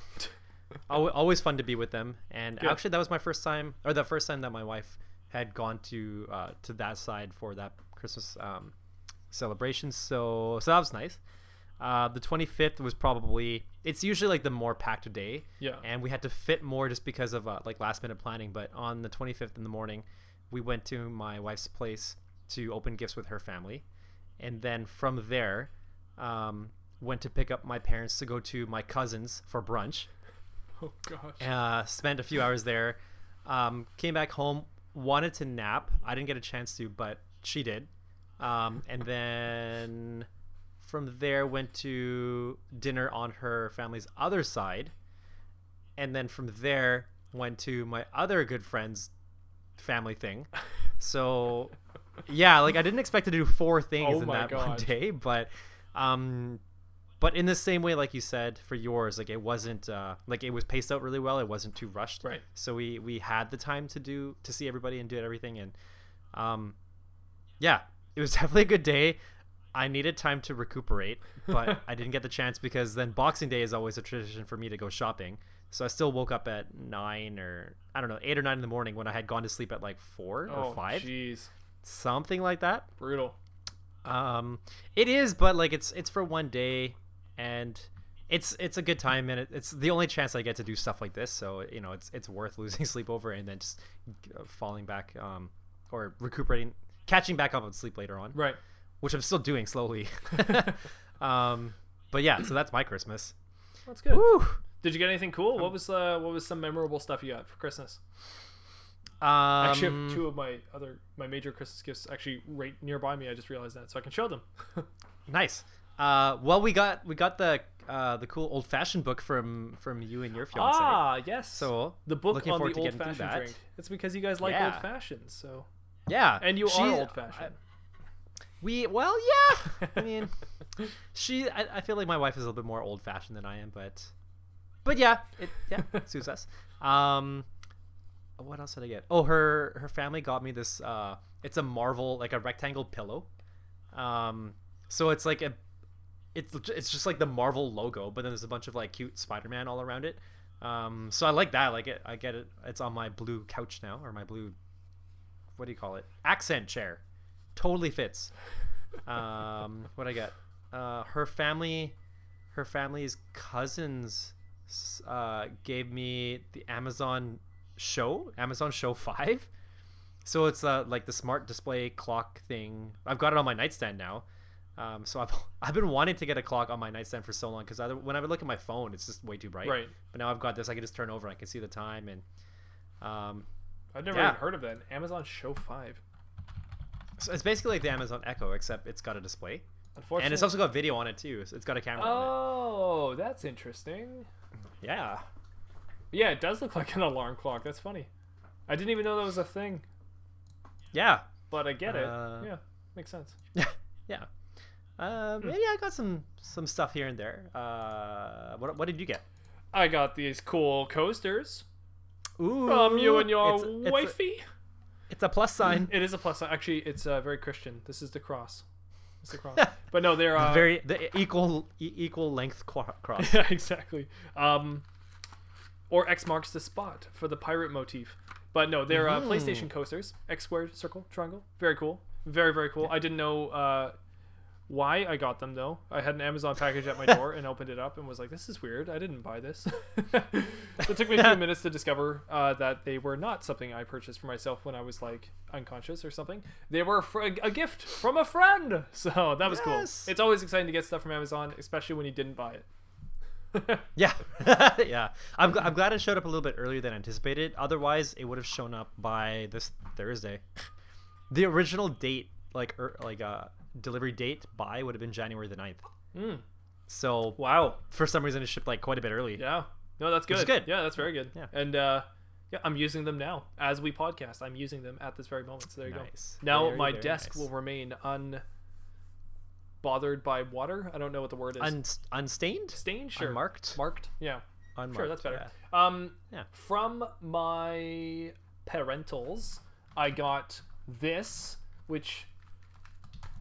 Always fun to be with them. And good. Actually, that was the first time that my wife had gone to that side for that Christmas celebration. So that was nice. The 25th was probably it's usually like the more packed day, and we had to fit more just because of like last minute planning. But on the 25th in the morning, we went to my wife's place to open gifts with her family, and then from there went to pick up my parents to go to my cousin's for brunch. Oh gosh. Spent a few hours there, came back home, wanted to nap. I didn't get a chance to, but she did. And then from there went to dinner on her family's other side, and then from there went to my other good friend's family thing. So yeah, like I didn't expect to do four things in that one day, but in the same way, like you said, for yours, like it wasn't like it was paced out really well. It wasn't too rushed, right? So we had the time to see everybody and do everything, and yeah, it was definitely a good day. I needed time to recuperate, but I didn't get the chance because then Boxing Day is always a tradition for me to go shopping. So I still woke up at 8 or 9 in the morning when I had gone to sleep at like 4 or 5. Oh, jeez. Something like that. Brutal. It is, but like it's for one day, and it's a good time, and it's the only chance I get to do stuff like this. So, you know, it's worth losing sleep over and then just falling back or recuperating, catching back up on sleep later on. Right. Which I'm still doing slowly. But yeah, so that's my Christmas. That's good. Woo! Did you get anything cool? What was some memorable stuff you got for Christmas? Actually, two of my major Christmas gifts actually right nearby me. I just realized that, so I can show them. Nice. Well, we got the cool old fashioned book from you and your fiance. Ah, yes. So the book on the old fashioned drink. It's because you guys like old fashioned, so yeah, and you are old fashioned. Yeah. I mean, I feel like my wife is a little bit more old fashioned than I am, but yeah, it suits us. What else did I get? Oh, her family got me this. It's a Marvel, like a rectangle pillow. So it's like a it's just like the Marvel logo, but then there's a bunch of like cute Spider-Man all around it. So I like that. I like it. I get it. It's on my blue couch now, or my blue, what do you call it? Accent chair. Totally fits. What I got? Her family's cousins gave me the Amazon Show 5. So it's like the smart display clock thing. I've got it on my nightstand now. So I've been wanting to get a clock on my nightstand for so long, because when I would look at my phone, it's just way too bright. Right. But now I've got this. I can just turn over and I can see the time. And I've never even heard of that. Amazon Show 5. So it's basically like the Amazon Echo, except it's got a display. Unfortunately. And it's also got video on it too. So it's got a camera on it. Oh, that's interesting. Yeah. Yeah, it does look like an alarm clock. That's funny. I didn't even know that was a thing. Yeah. But I get it. Yeah, makes sense. Yeah. Maybe I got some stuff here and there. What did you get? I got these cool coasters. Ooh, from you and your wifey. It's a plus sign. It is a plus sign. Actually, it's very Christian. This is the cross. It's the cross. But no, they're equal length cross. Yeah, exactly. Or X marks the spot for the pirate motif. But no, they're PlayStation coasters. X squared, circle, triangle. Very cool. Very, very cool. Yeah. I didn't know why I got them, though. I had an Amazon package at my door and opened it up and was like, this is weird. I didn't buy this. It took me a few minutes to discover that they were not something I purchased for myself when I was, like, unconscious or something. They were a gift from a friend. So that was cool. It's always exciting to get stuff from Amazon, especially when you didn't buy it. Yeah. Yeah. I'm glad it showed up a little bit earlier than anticipated. Otherwise, it would have shown up by this Thursday. The original date, delivery date by would have been January the 9th. So wow, for some reason it shipped like quite a bit early. Yeah, no, that's good. It's good. Yeah, that's very good. Yeah. And I'm using them now as we podcast. I'm using them at this very moment. So there you go. Now my desk will remain unbothered by water. I don't know what the word is. Unstained? Stained? Sure. Marked? Yeah. Unmarked. Sure, that's better. Yeah. From my parentals, I got this, which,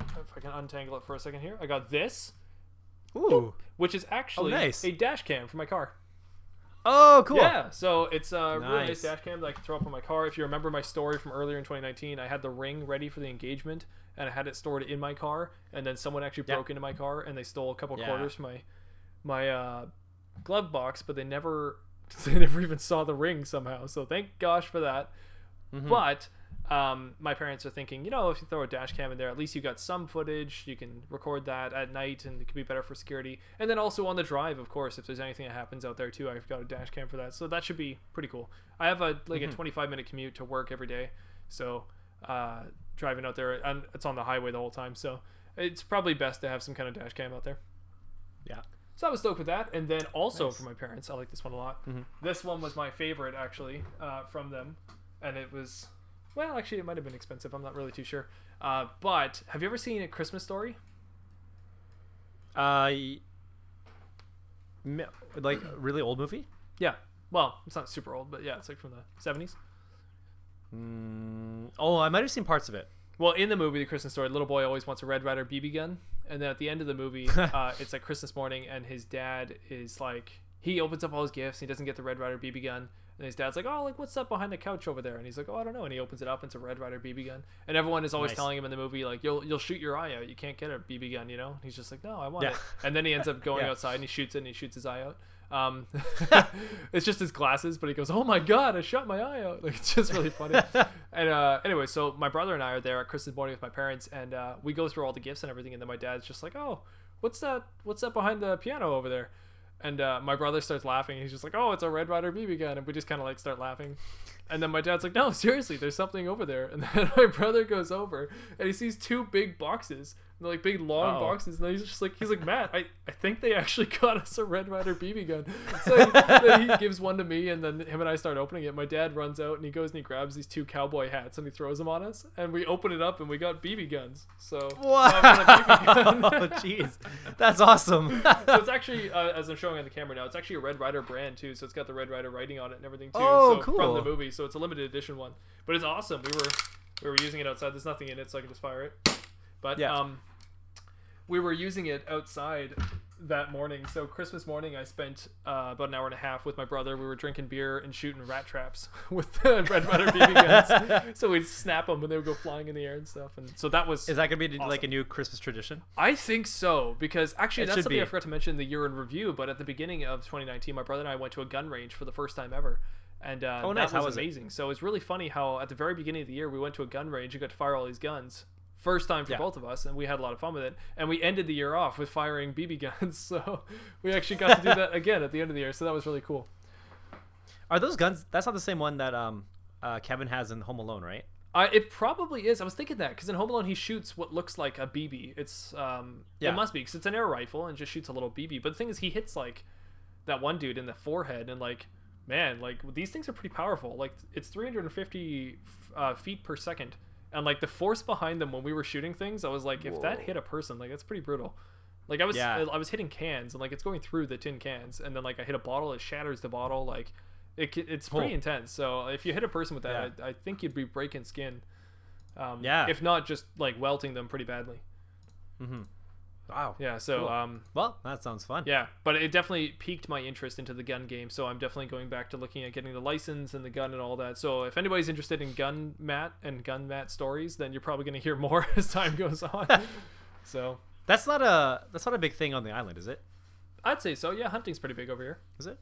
if I can untangle it for a second here, I got this, which is actually a dash cam for my car. Oh, cool. Yeah, so it's a really nice dash cam that I can throw up on my car. If you remember my story from earlier in 2019, I had the ring ready for the engagement, and I had it stored in my car, and then someone actually broke into my car, and they stole a couple quarters from my glove box, but they never even saw the ring somehow, so thank gosh for that. But my parents are thinking, if you throw a dash cam in there, at least you got some footage, you can record that at night, and it could be better for security. And then also on the drive, of course, if there's anything that happens out there too, I've got a dash cam for that, so that should be pretty cool. I have a 25-minute commute to work every day, so driving out there, and it's on the highway the whole time, so it's probably best to have some kind of dash cam out there. Yeah, so I was stoked with that. And then also for my parents, I like this one a lot. This one was my favorite, actually, from them, and it was, well, actually, it might have been expensive. I'm not really too sure. But have you ever seen A Christmas Story? Like a really old movie? Yeah. Well, it's not super old, but yeah, it's like from the 70s. Oh, I might have seen parts of it. Well, in the movie, The Christmas Story, little boy always wants a Red Ryder BB gun. And then at the end of the movie, it's like Christmas morning, and his dad is like, he opens up all his gifts, and he doesn't get the Red Ryder BB gun. And his dad's like, oh, like, what's that behind the couch over there? And he's like, oh, I don't know. And he opens it up, and it's a Red Ryder BB gun. And everyone is always telling him in the movie, like, you'll shoot your eye out. You can't get a BB gun, And he's just like, no, I want it. And then he ends up going outside, and he shoots it, and he shoots his eye out. It's just his glasses, but he goes, oh my God, I shot my eye out. Like, it's just really funny. And anyway, so my brother and I are there at Christmas morning with my parents, and we go through all the gifts and everything. And then my dad's just like, oh, what's that behind the piano over there? And my brother starts laughing. He's just like, oh, it's a Red Ryder BB gun. And we just kind of like start laughing. And then my dad's like, no, seriously, there's something over there. And then my brother goes over and he sees two big boxes. And they're like big long boxes. And then he's like, Matt, I think they actually got us a Red Ryder BB gun. So then he gives one to me, and then him and I start opening it. My dad runs out and he goes and he grabs these two cowboy hats and he throws them on us. And we open it up and we got BB guns. So wow. Oh, jeez. That's awesome. So it's actually, as I'm showing on the camera now, it's actually a Red Ryder brand too. So it's got the Red Ryder writing on it and everything too. Oh, so cool. From the movie. So it's a limited edition one, but it's awesome. We were using it outside. There's nothing in it, so I can just fire it. But we were using it outside that morning. So Christmas morning, I spent about an hour and a half with my brother. We were drinking beer and shooting rat traps with the Red Ryder BB guns. So we'd snap them and they would go flying in the air and stuff. And so that was. Is that going to be awesome. Like a new Christmas tradition? I think so, because actually that's something I forgot to mention in the year in review. But at the beginning of 2019, my brother and I went to a gun range for the first time ever. And nice. That was amazing. So it's really funny how at the very beginning of the year we went to a gun range and got to fire all these guns. First time for both of us, and we had a lot of fun with it. And we ended the year off with firing BB guns, so we actually got to do that again at the end of the year. So that was really cool. Are those guns? That's not the same one that Kevin has in Home Alone, right? It probably is. I was thinking that because in Home Alone he shoots what looks like a BB. It's it must be because it's an air rifle and just shoots a little BB. But the thing is, he hits like that one dude in the forehead, and like man, like these things are pretty powerful. Like it's 350 feet per second. And, like, the force behind them when we were shooting things, I was like, if that hit a person, like, that's pretty brutal. Like, I was hitting cans, and, like, it's going through the tin cans. And then, like, I hit a bottle, it shatters the bottle. Like, it's pretty intense. So, if you hit a person with that, I think you'd be breaking skin. If not, just, like, welting them pretty badly. Mm-hmm. Wow. Yeah, so... Cool. Well, that sounds fun. Yeah, but it definitely piqued my interest into the gun game, so I'm definitely going back to looking at getting the license and the gun and all that. So if anybody's interested in gun Matt stories, then you're probably going to hear more as time goes on. So that's not a big thing on the island, is it? I'd say so, yeah. Hunting's pretty big over here. Is it?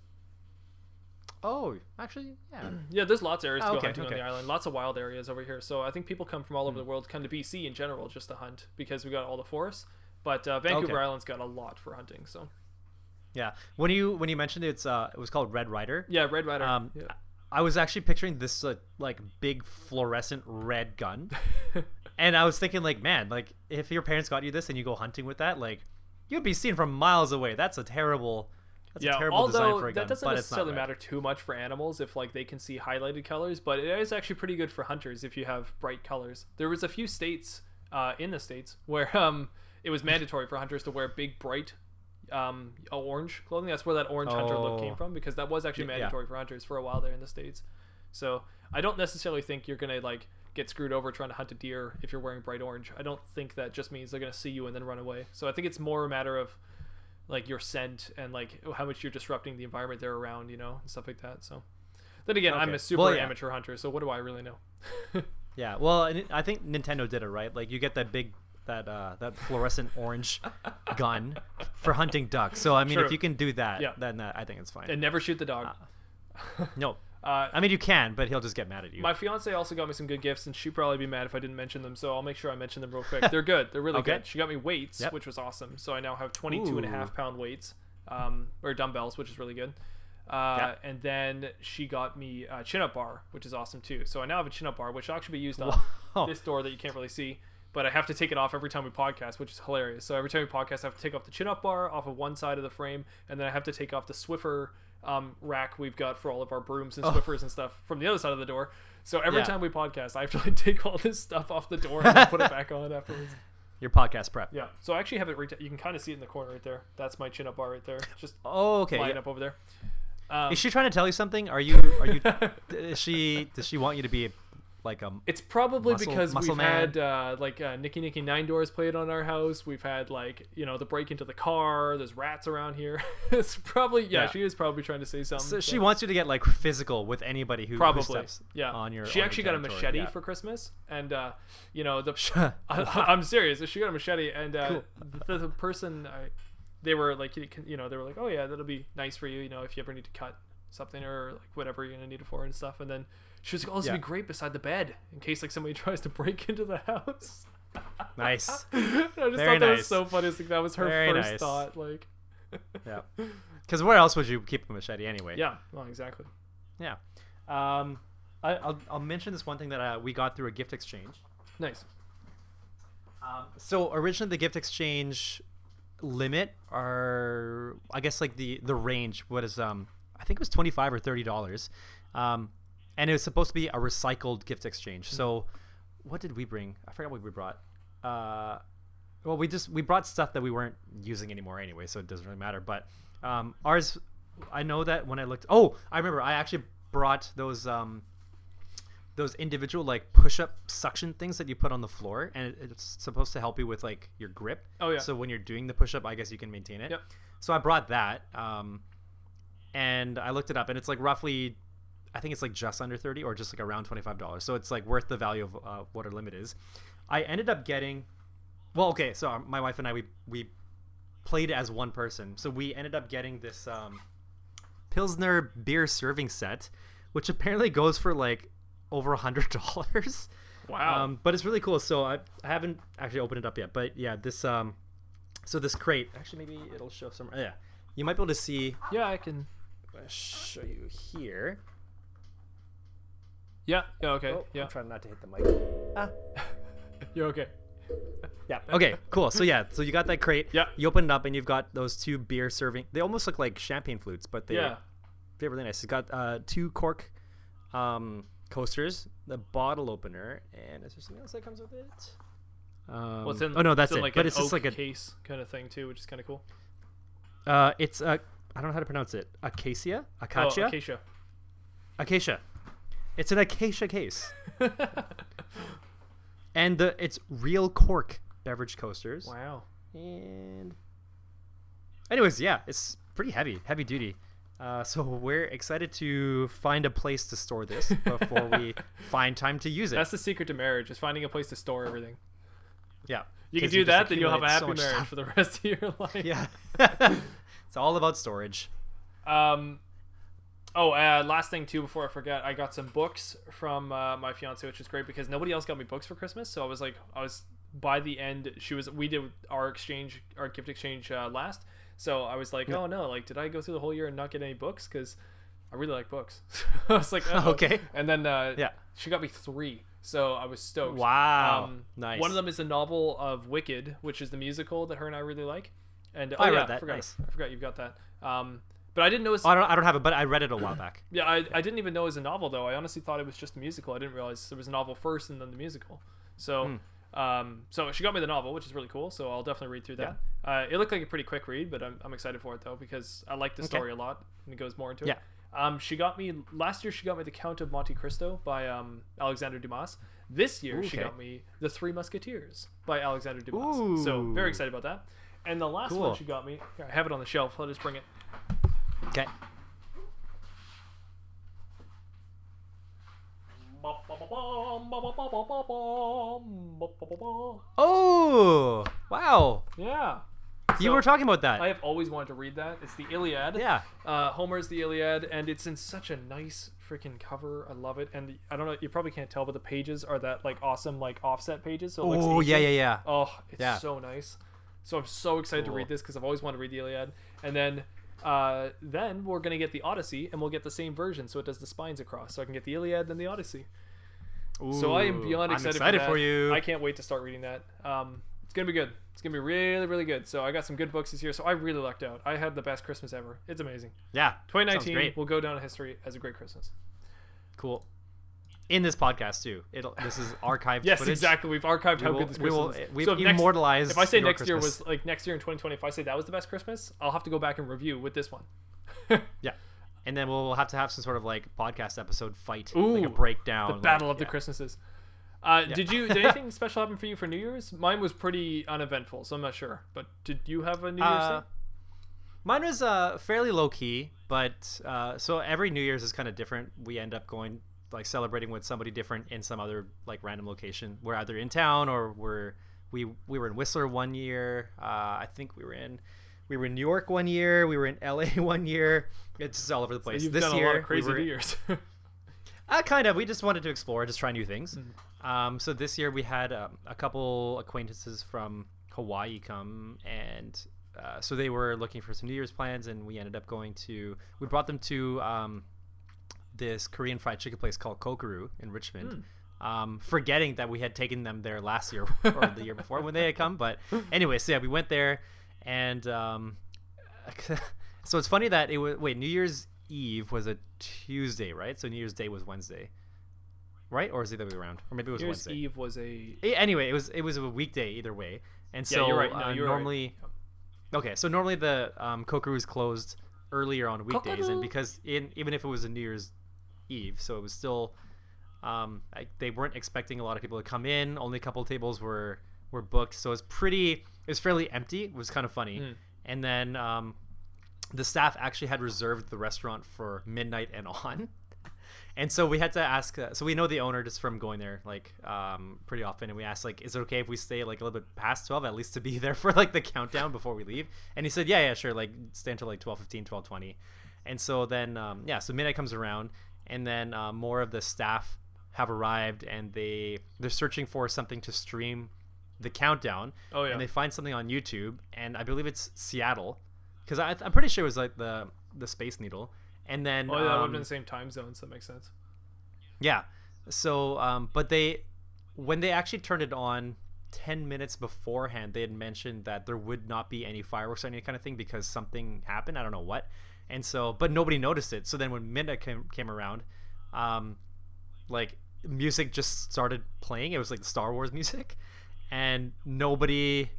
Oh, actually, yeah. Yeah, there's lots of areas to go hunting on the island. Lots of wild areas over here. So I think people come from all over the world, come to BC in general just to hunt because we got all the forests. But Vancouver Island's got a lot for hunting, so. Yeah, when you mentioned it was called Red Ryder. Yeah, Red Ryder. I was actually picturing this like big fluorescent red gun, and I was thinking like, man, like if your parents got you this and you go hunting with that, like you'd be seen from miles away. That's a terrible design for a gun. That doesn't necessarily matter too much for animals if like they can see highlighted colors, but it is actually pretty good for hunters if you have bright colors. There was a few states in the States where it was mandatory for hunters to wear big, bright, orange clothing. That's where that orange hunter look came from, because that was actually mandatory for hunters for a while there in the States. So I don't necessarily think you're going to like get screwed over trying to hunt a deer if you're wearing bright orange. I don't think that just means they're going to see you and then run away. So I think it's more a matter of like your scent and like how much you're disrupting the environment they're around, you know, and stuff like that. So then again, I'm a super amateur hunter, so what do I really know? Yeah, well, I think Nintendo did it right. Like you get that big... that fluorescent orange gun for hunting ducks. So I mean, True. If you can do that, then I think it's fine. And never shoot the dog. No. I mean, you can, but he'll just get mad at you. My fiance also got me some good gifts, and she'd probably be mad if I didn't mention them. So I'll make sure I mention them real quick. They're good. They're really good. She got me weights, which was awesome. So I now have 22.5 pound weights, or dumbbells, which is really good. And then she got me a chin-up bar, which is awesome too. So I now have a chin-up bar, which will actually be used on this door that you can't really see. But I have to take it off every time we podcast, which is hilarious. So every time we podcast, I have to take off the chin-up bar off of one side of the frame, and then I have to take off the Swiffer rack we've got for all of our brooms and Swiffers and stuff from the other side of the door. So every time we podcast, I have to like, take all this stuff off the door and put it back on afterwards. Your podcast prep. Yeah. So I actually have it. You can kind of see it in the corner right there. That's my chin-up bar right there. Just line up over there. Is she trying to tell you something? Are you? Does she want you to be? Like it's probably because we've had Nicky Nine Doors played on our house. We've had like you know the break into the car. There's rats around here. It's probably she is probably trying to say something. So she wants you to get like physical with anybody who steps on your. She actually got a machete for Christmas, and you know the. I'm serious. She got a machete, and cool. the person they were like you know they were like oh yeah that'll be nice for you you know if you ever need to cut something or like whatever you're gonna need it for and stuff and then. She was like, oh, this would be great beside the bed in case like somebody tries to break into the house. Nice. I just thought that was so funny. Like, that was her first thought. Like, yeah. Because where else would you keep a machete anyway? Yeah. Well, exactly. Yeah. I'll mention this one thing that we got through a gift exchange. Nice. So originally the gift exchange limit are, I guess like the range, what is, I think it was $25 or $30. And it was supposed to be a recycled gift exchange. So what did we bring? I forgot what we brought. Well, we brought stuff that we weren't using anymore anyway, so it doesn't really matter. But ours, I know that when I looked... Oh, I remember. I actually brought those those individual like push-up suction things that you put on the floor, and it's supposed to help you with like your grip. Oh yeah. So when you're doing the push-up, I guess you can maintain it. Yep. So I brought that, and I looked it up, and it's like roughly, I think it's like just under 30 or just like around $25. So it's like worth the value of what our limit is. I ended up getting, well, okay. So my wife and I, we played as one person. So we ended up getting this Pilsner beer serving set, which apparently goes for like over $100. Wow. But it's really cool. So I haven't actually opened it up yet, but yeah, this, so this crate, actually maybe it'll show somewhere. Yeah. You might be able to see. Yeah, I can show you here. Yeah. Yeah. Okay. Oh, yeah. I'm trying not to hit the mic. Ah. You're okay. Yeah. Okay. Cool. So yeah. So you got that crate. Yeah. You open it up and you've got those two beer serving. They almost look like champagne flutes, but they're really nice. It's got two cork coasters, the bottle opener, and is there something else that comes with it? Well, it's in, oh no, that's it's in it. Like but it's just like a case kind of thing too, which is kind of cool. It's a I don't know how to pronounce it. Acacia. It's an acacia case. And it's real cork beverage coasters. Wow. And anyways, yeah, it's pretty heavy duty. So we're excited to find a place to store this before we find time to use it. That's the secret to marriage, is finding a place to store everything. Yeah. You can do that, then you'll have a happy marriage for the rest of your life. Yeah. It's all about storage. Last thing too, before I forget, I got some books from my fiance, which is great because nobody else got me books for Christmas. So I was by the end, we did our gift exchange last. So I was like, yeah. Oh no, like, did I go through the whole year and not get any books? Cause I really like books. So I was like, oh. Okay. And then, she got me 3. So I was stoked. Wow. Nice. One of them is a novel of Wicked, which is the musical that her and I really like. And read that. I forgot you've got that. But I didn't know. I don't have it, but I read it a while back. Yeah, I didn't even know it was a novel though. I honestly thought it was just a musical. I didn't realize there was a novel first and then the musical. So, so she got me the novel, which is really cool. So I'll definitely read through that. Yeah. It looked like a pretty quick read, but I'm excited for it though because I like the story a lot and it goes more into it. Yeah. She got me The Count of Monte Cristo by Alexander Dumas. This year she got me The Three Musketeers by Alexander Dumas. Ooh. So very excited about that. And the last one she got me, I have it on the shelf. I'll just bring it. Okay. Oh, wow. Yeah. You were talking about that. I have always wanted to read that. It's The Iliad. Yeah. Homer's The Iliad, and it's in such a nice freaking cover. I love it. And I don't know, you probably can't tell, but the pages are that like awesome like offset pages. So oh, yeah. Oh, it's so nice. So I'm so excited to read this because I've always wanted to read The Iliad. And then we're gonna get The Odyssey, and we'll get the same version, so it does the spines across, so I can get The Iliad then The Odyssey. Ooh, so I am beyond excited for you. I can't wait to start reading that. It's gonna be good. It's gonna be really, really good. So I got some good books this year, so I really lucked out. I had the best Christmas ever. It's amazing. Yeah, 2019 will go down in history as a great Christmas. Cool. In this podcast too, this is archived. Yes, footage. Exactly. We've archived how good this Christmas is. We've immortalized. If I say next year was like next year in 2020, if I say that was the best Christmas, I'll have to go back and review with this one. Yeah, and then we'll have to have some sort of like podcast episode fight, like a breakdown, the battle of the Christmases. Did anything special happen for you for New Year's? Mine was pretty uneventful, so I'm not sure. But did you have a New Year's thing? Mine was fairly low key, but so every New Year's is kind of different. We end up going, like, celebrating with somebody different in some other like random location. We're either in town or we were in Whistler one year. I think we were in New York one year. We were in LA one year. It's just all over the place. So you've done a lot of crazy New Year's. Kind of. We just wanted to explore, just try new things. Mm-hmm. So this year we had a couple acquaintances from Hawaii come, and so they were looking for some New Year's plans, and we ended up we brought them to this Korean fried chicken place called Kokuru in Richmond, forgetting that we had taken them there last year or the year before when they had come. But anyway, so yeah, we went there, and so it's funny that it was New Year's Eve was a Tuesday, right? So New Year's Day was Wednesday, right? Or is it the other way around? Or maybe it was Wednesday. New Year's Eve was anyway. It was a weekday either way, and so you're right. No, you're normally right. Okay. So normally the Kokuru is closed earlier on weekdays, and because even if it was a New Year's Eve, so it was still They weren't expecting a lot of people to come in. Only a couple of tables were booked, so it was fairly empty. It was kind of funny. Mm. And then the staff actually had reserved the restaurant for midnight and on. And so we had to ask, so we know the owner just from going there, pretty often. And we asked, is it okay if we stay, a little bit past 12, at least to be there for, the countdown before we leave? And he said, yeah, sure, stay until, 12:15, 12:20. And so then, so midnight comes around, and then more of the staff have arrived, and they're searching for something to stream the countdown. Oh, yeah. And they find something on YouTube, and I believe it's Seattle, because I'm pretty sure it was, the Space Needle. And then that would have been the same time zone, so that makes sense. Yeah. So but when they actually turned it on 10 minutes beforehand, they had mentioned that there would not be any fireworks or any kind of thing because something happened. I don't know what. And so but nobody noticed it. So then when midnight came around, music just started playing. It was like Star Wars music, and nobody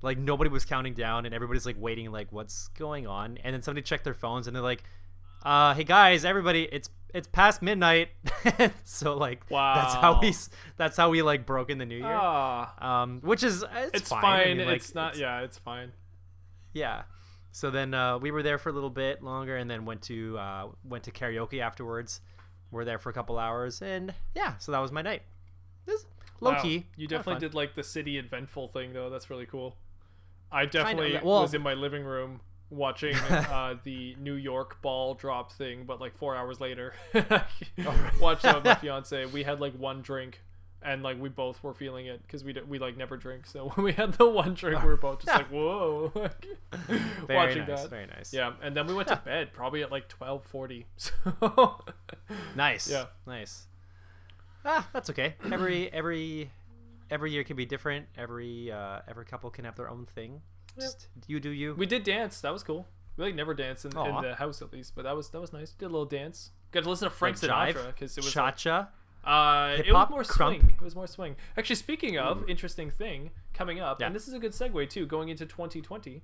was counting down, and everybody's waiting, what's going on? And then somebody checked their phones, and they're like, hey guys, everybody, it's past midnight. So wow, that's how we broke in the new year. Which is it's fine. I mean, it's not it's fine. Yeah. So then we were there for a little bit longer, and then went to karaoke afterwards. We're there for a couple hours, and yeah, so that was my night. Just low key. You definitely did the city eventful thing though. That's really cool. I definitely was in my living room watching the New York ball drop thing, but 4 hours later. Watched that with my fiance. We had one drink, and we both were feeling it because we never drink. So when we had the one drink, we were both just whoa. Watching nice, that. Very nice. Yeah, and then we went to bed probably at 12:40. So nice. Yeah, nice. That's okay. Every year can be different. Every couple can have their own thing. Just you do you. We did dance. That was cool. We never danced in the house, at least, but that was nice. Did a little dance. Got to listen to Frank Sinatra because it was cha-cha. It was more crump. Swing. It was more swing. Actually, speaking of interesting thing coming up, and this is a good segue too, going into 2020.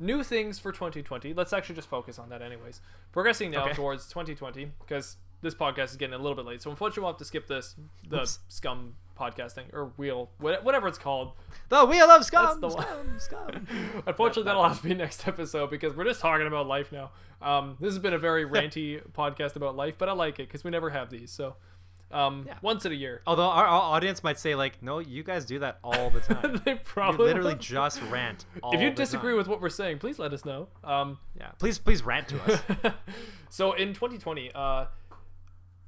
New things for 2020. Let's actually just focus on that, anyways. Progressing now towards 2020 because this podcast is getting a little bit late, so unfortunately we'll have to skip the scum podcasting or wheel, whatever it's called. The wheel of scum. Unfortunately, that'll have to be next episode because we're just talking about life now. This has been a very ranty podcast about life, but I like it because we never have these. So, once in a year. Although our audience might say, no, you guys do that all the time. They probably literally just rant. If you disagree with what we're saying, please let us know. Please rant to us. So in 2020,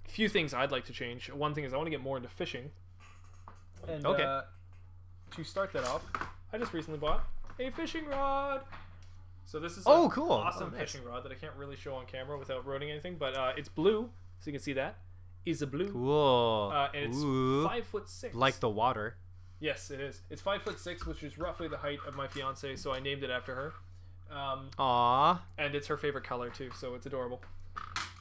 few things I'd like to change. One thing is I want to get more into fishing. And to start that off, I just recently bought a fishing rod. So this is cool. Awesome fishing rod that I can't really show on camera without ruining anything, but it's blue, so you can see that. Is a blue. Cool. And it's 5'6". Like the water. Yes, it is. It's 5'6", which is roughly the height of my fiance, so I named it after her. And it's her favorite color too, so it's adorable.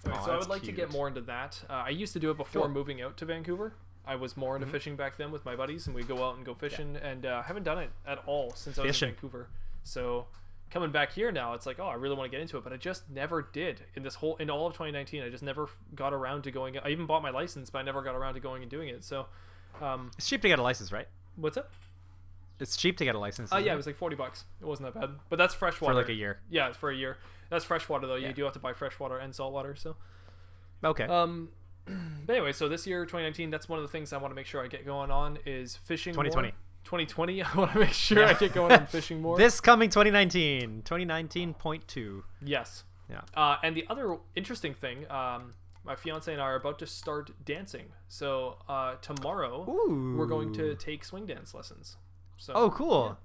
Right, so I would like to get more into that. I used to do it before moving out to Vancouver. I was more into fishing back then with my buddies, and we'd go out and go fishing, and I haven't done it at all since I was in Vancouver. So coming back here now, it's I really want to get into it, but I just never did. In all of 2019, I just never got around to going. I even bought my license, but I never got around to going and doing it. So it's cheap to get a license, right? What's up? It's cheap to get a license. It was $40. It wasn't that bad, but that's freshwater for a year. Yeah, for a year. That's freshwater though. You do have to buy freshwater and saltwater. So okay. But anyway, so this year, 2019, that's one of the things I want to make sure I get going on is fishing. 2020. I want to make sure I get going on fishing more. This coming 2019, 2019.2. Yes. Yeah. And the other interesting thing, my fiance and I are about to start dancing. So tomorrow we're going to take swing dance lessons. So, cool.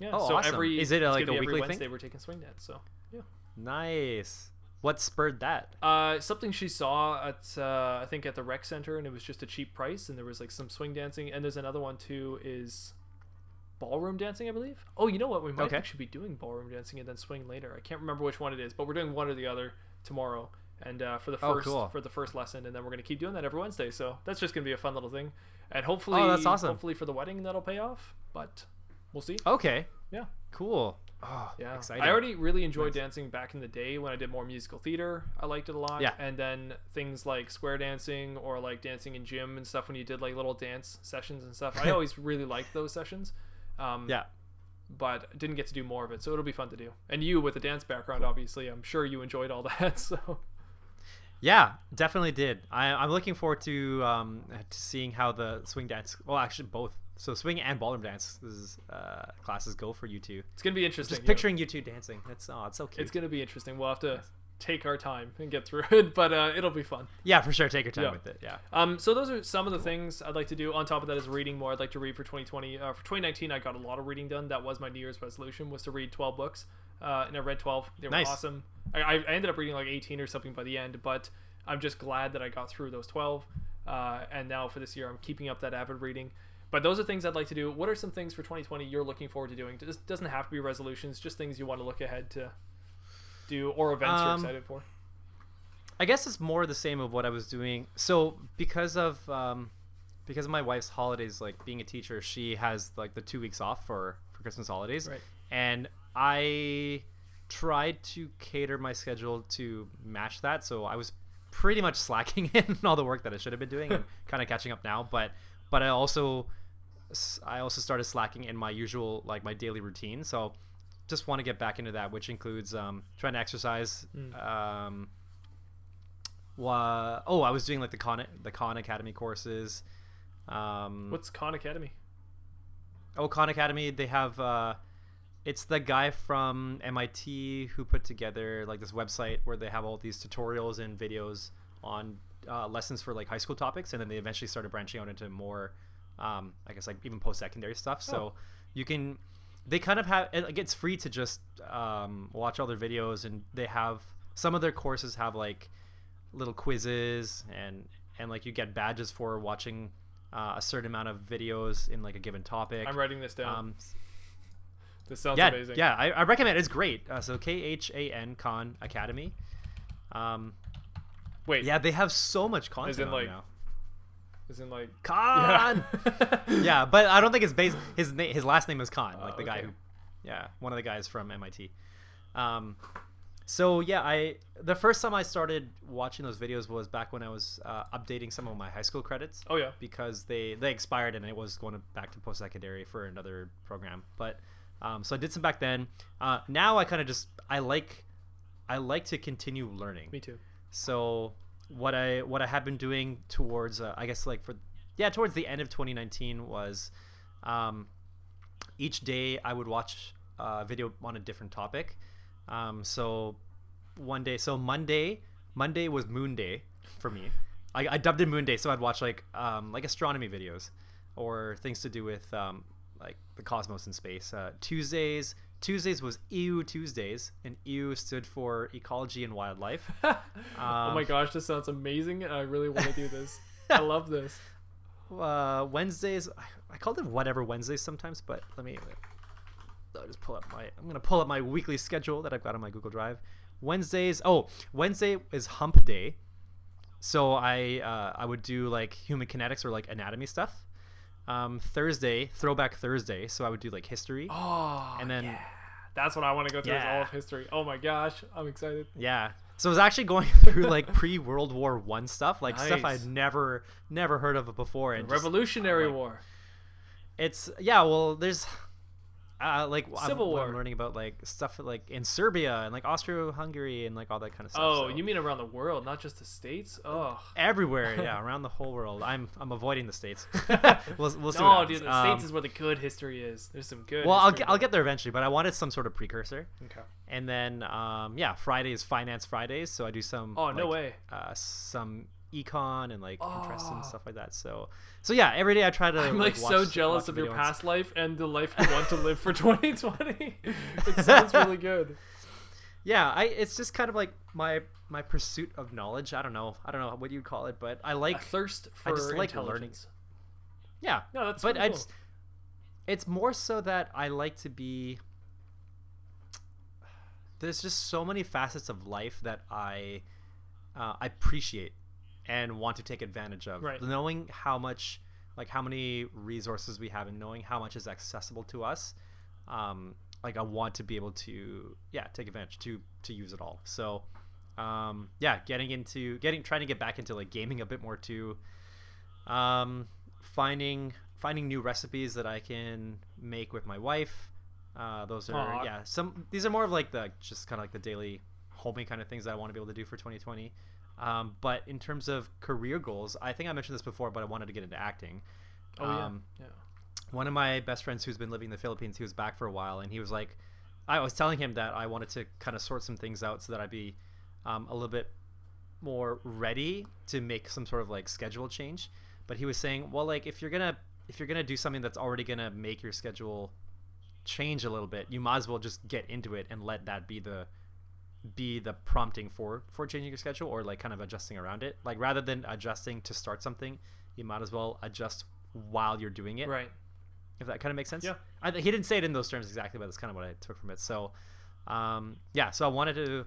Yeah. So awesome. Is it a weekly Wednesday thing? We're taking swing dance. So yeah. Nice. What spurred that? Something she saw at I think at the rec center, and it was just a cheap price, and there was some swing dancing, and there's another one too is ballroom dancing, I believe. Oh, you know what? We might actually be doing ballroom dancing and then swing later. I can't remember which one it is, but we're doing one or the other tomorrow, and for the first lesson, and then we're gonna keep doing that every Wednesday. So that's just gonna be a fun little thing, and hopefully, that's awesome. Hopefully for the wedding that'll pay off, but we'll see. Okay. Yeah. Cool. Oh, yeah. Exciting. I already really enjoyed dancing back in the day when I did more musical theater. I liked it a lot. Yeah. And then things like square dancing or like dancing in gym and stuff when you did like little dance sessions and stuff. I always really liked those sessions. Yeah. But didn't get to do more of it. So it'll be fun to do. And you with a dance background, obviously, I'm sure you enjoyed all that. So yeah, definitely did. I'm looking forward to seeing how the swing dance, well, actually both. So swing and ballroom dance classes go for you two. It's going to be interesting. Just picturing you two dancing. It's so cute. It's going to be interesting. We'll have to take our time and get through it, but it'll be fun. Yeah, for sure. Take your time with it. Yeah. So those are some of the things I'd like to do. On top of that is reading more. I'd like to read for 2020. For 2019, I got a lot of reading done. That was my New Year's resolution, was to read 12 books. And I read 12. They were awesome. I ended up reading like 18 or something by the end, but I'm just glad that I got through those 12. And now for this year, I'm keeping up that avid reading. But those are things I'd like to do. What are some things for 2020 you're looking forward to doing? This doesn't have to be resolutions, just things you want to look ahead to do or events you're excited for. I guess it's more the same of what I was doing. So because of my wife's holidays, like being a teacher, she has like the 2 weeks off for Christmas holidays. Right. And I tried to cater my schedule to match that. So I was pretty much slacking in all the work that I should have been doing and kind of catching up now. But I also started slacking in my usual, like my daily routine. So just want to get back into that, which includes trying to exercise. I was doing like the Khan Academy courses. What's Khan Academy? Oh, Khan Academy. They have it's the guy from MIT who put together like this website where they have all these tutorials and videos on lessons for like high school topics, and then they eventually started branching out into more I guess like even post-secondary stuff. So they kind of have, like, it's free to just watch all their videos, and they have some of their courses have like little quizzes and like you get badges for watching a certain amount of videos in like a given topic. I'm writing this down. This sounds amazing. I recommend it. It's great. So Khan Khan Academy. Wait. Yeah, they have so much content now. Isn't like Khan. Yeah. Yeah, but I don't think it's based. His last name is Khan, like the guy who. Yeah, one of the guys from MIT. So yeah, the first time I started watching those videos was back when I was updating some of my high school credits. Oh yeah. Because they expired and it was going back to post-secondary for another program. But so I did some back then. Now I kind of just I like to continue learning. Me too. So what I have been doing towards I guess like towards the end of 2019 was each day I would watch a video on a different topic. So one day, so Monday was Moon Day for me. I dubbed it Moon Day, so I'd watch like astronomy videos or things to do with like the cosmos and space. Tuesdays was EU Tuesdays, and EU stood for ecology and wildlife. Oh my gosh, this sounds amazing, and I really want to do this. I love this. Wednesdays, I called it whatever Wednesdays sometimes, but I'm going to pull up my weekly schedule that I've got on my Google Drive. Wednesday is hump day. So I would do like human kinetics or like anatomy stuff. Thursday, Throwback Thursday, so I would do like history. Oh, and then that's what I want to go through is all of history. Oh my gosh, I'm excited. Yeah, so I was actually going through like pre-World War One stuff, like stuff I'd never heard of before, and Revolutionary War. It's there's like Civil War. I'm learning about like stuff like in Serbia and like Austria-Hungary and like all that kind of stuff. You mean around the world, not just the States? Oh, everywhere, yeah, around the whole world. I'm avoiding the States. We'll see. No, dude, the States is where the good history is. There's some good. Well, I'll get there eventually, but I wanted some sort of precursor. Okay. And then Friday is Finance Fridays, so I do some. Oh, no way. Some econ and like interest and stuff like that, so yeah, every day I try to. I'm like so jealous of your past life and the life you want to live for 2020. It sounds really good. It's just kind of like my pursuit of knowledge. I don't know what you'd call it, but I like a thirst for intelligence. Learning. Yeah, no, that's but cool. It's more so that I like to be. There's just so many facets of life that I appreciate and want to take advantage of. Right. Knowing how many resources we have and knowing how much is accessible to us like I want to be able to take advantage to use it all. So trying to get back into like gaming a bit more too. Finding new recipes that I can make with my wife. These are more of like the just kind of like the daily homing kind of things that I want to be able to do for 2020. But in terms of career goals, I think I mentioned this before, but I wanted to get into acting. One of my best friends who's been living in the Philippines, he was back for a while, and he was like, I was telling him that I wanted to kind of sort some things out so that I'd be a little bit more ready to make some sort of like schedule change. But he was saying, well, like if you're gonna do something that's already gonna make your schedule change a little bit, you might as well just get into it and let that be the prompting for changing your schedule, or like kind of adjusting around it. Like rather than adjusting to start something, you might as well adjust while you're doing it. Right. If that kind of makes sense. Yeah. He didn't say it in those terms exactly, but that's kind of what I took from it. So, so I wanted to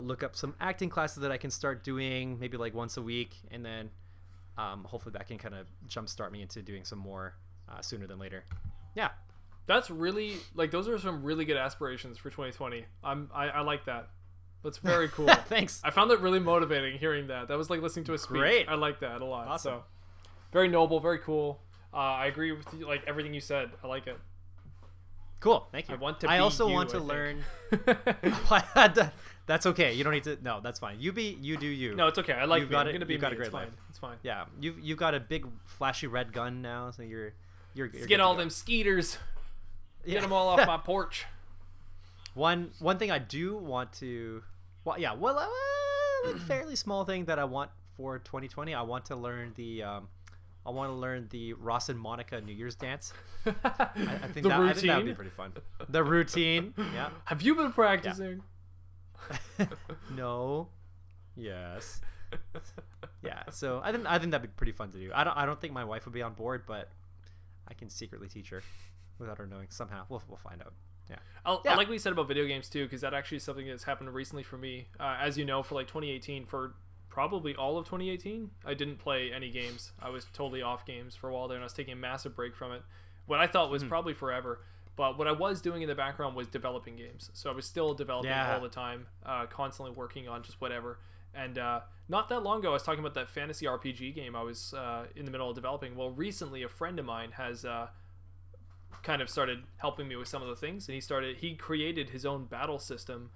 look up some acting classes that I can start doing maybe like once a week, and then hopefully that can kind of jumpstart me into doing some more sooner than later. Yeah. That's really like, those are some really good aspirations for 2020. I like that. That's very cool. Thanks. I found that really motivating hearing that. That was like listening to a speech. Great. I like that a lot. Awesome. So, very noble, very cool. I agree with you, like everything you said. I like it. Cool. Thank you. I also want to learn. That's okay. You don't need to. No, that's fine. You do you. No, it's okay. I like. I'm gonna be. You've got a great life. It's fine. Yeah. You've got a big flashy red gun now, so you're get all them skeeters. Yeah. Get them all off my porch. One thing I do want to. A fairly small thing that I want for 2020. I want to learn the. I want to learn the Ross and Monica New Year's dance. I think that would be pretty fun. The routine. Yeah. Have you been practicing? Yeah. No. Yes. Yeah. So I think that'd be pretty fun to do. I don't think my wife would be on board, but I can secretly teach her without her knowing somehow. We'll find out. Yeah. I like what you said about video games too, because that actually is something that's happened recently for me. As you know, for like 2018, for probably all of 2018, I didn't play any games. I was totally off games for a while there, and I was taking a massive break from it, what I thought was probably forever. But what I was doing in the background was developing games, so I was still developing all the time, constantly working on just whatever. And not that long ago I was talking about that fantasy RPG game I was in the middle of developing. Well, recently a friend of mine has kind of started helping me with some of the things, and he created his own battle system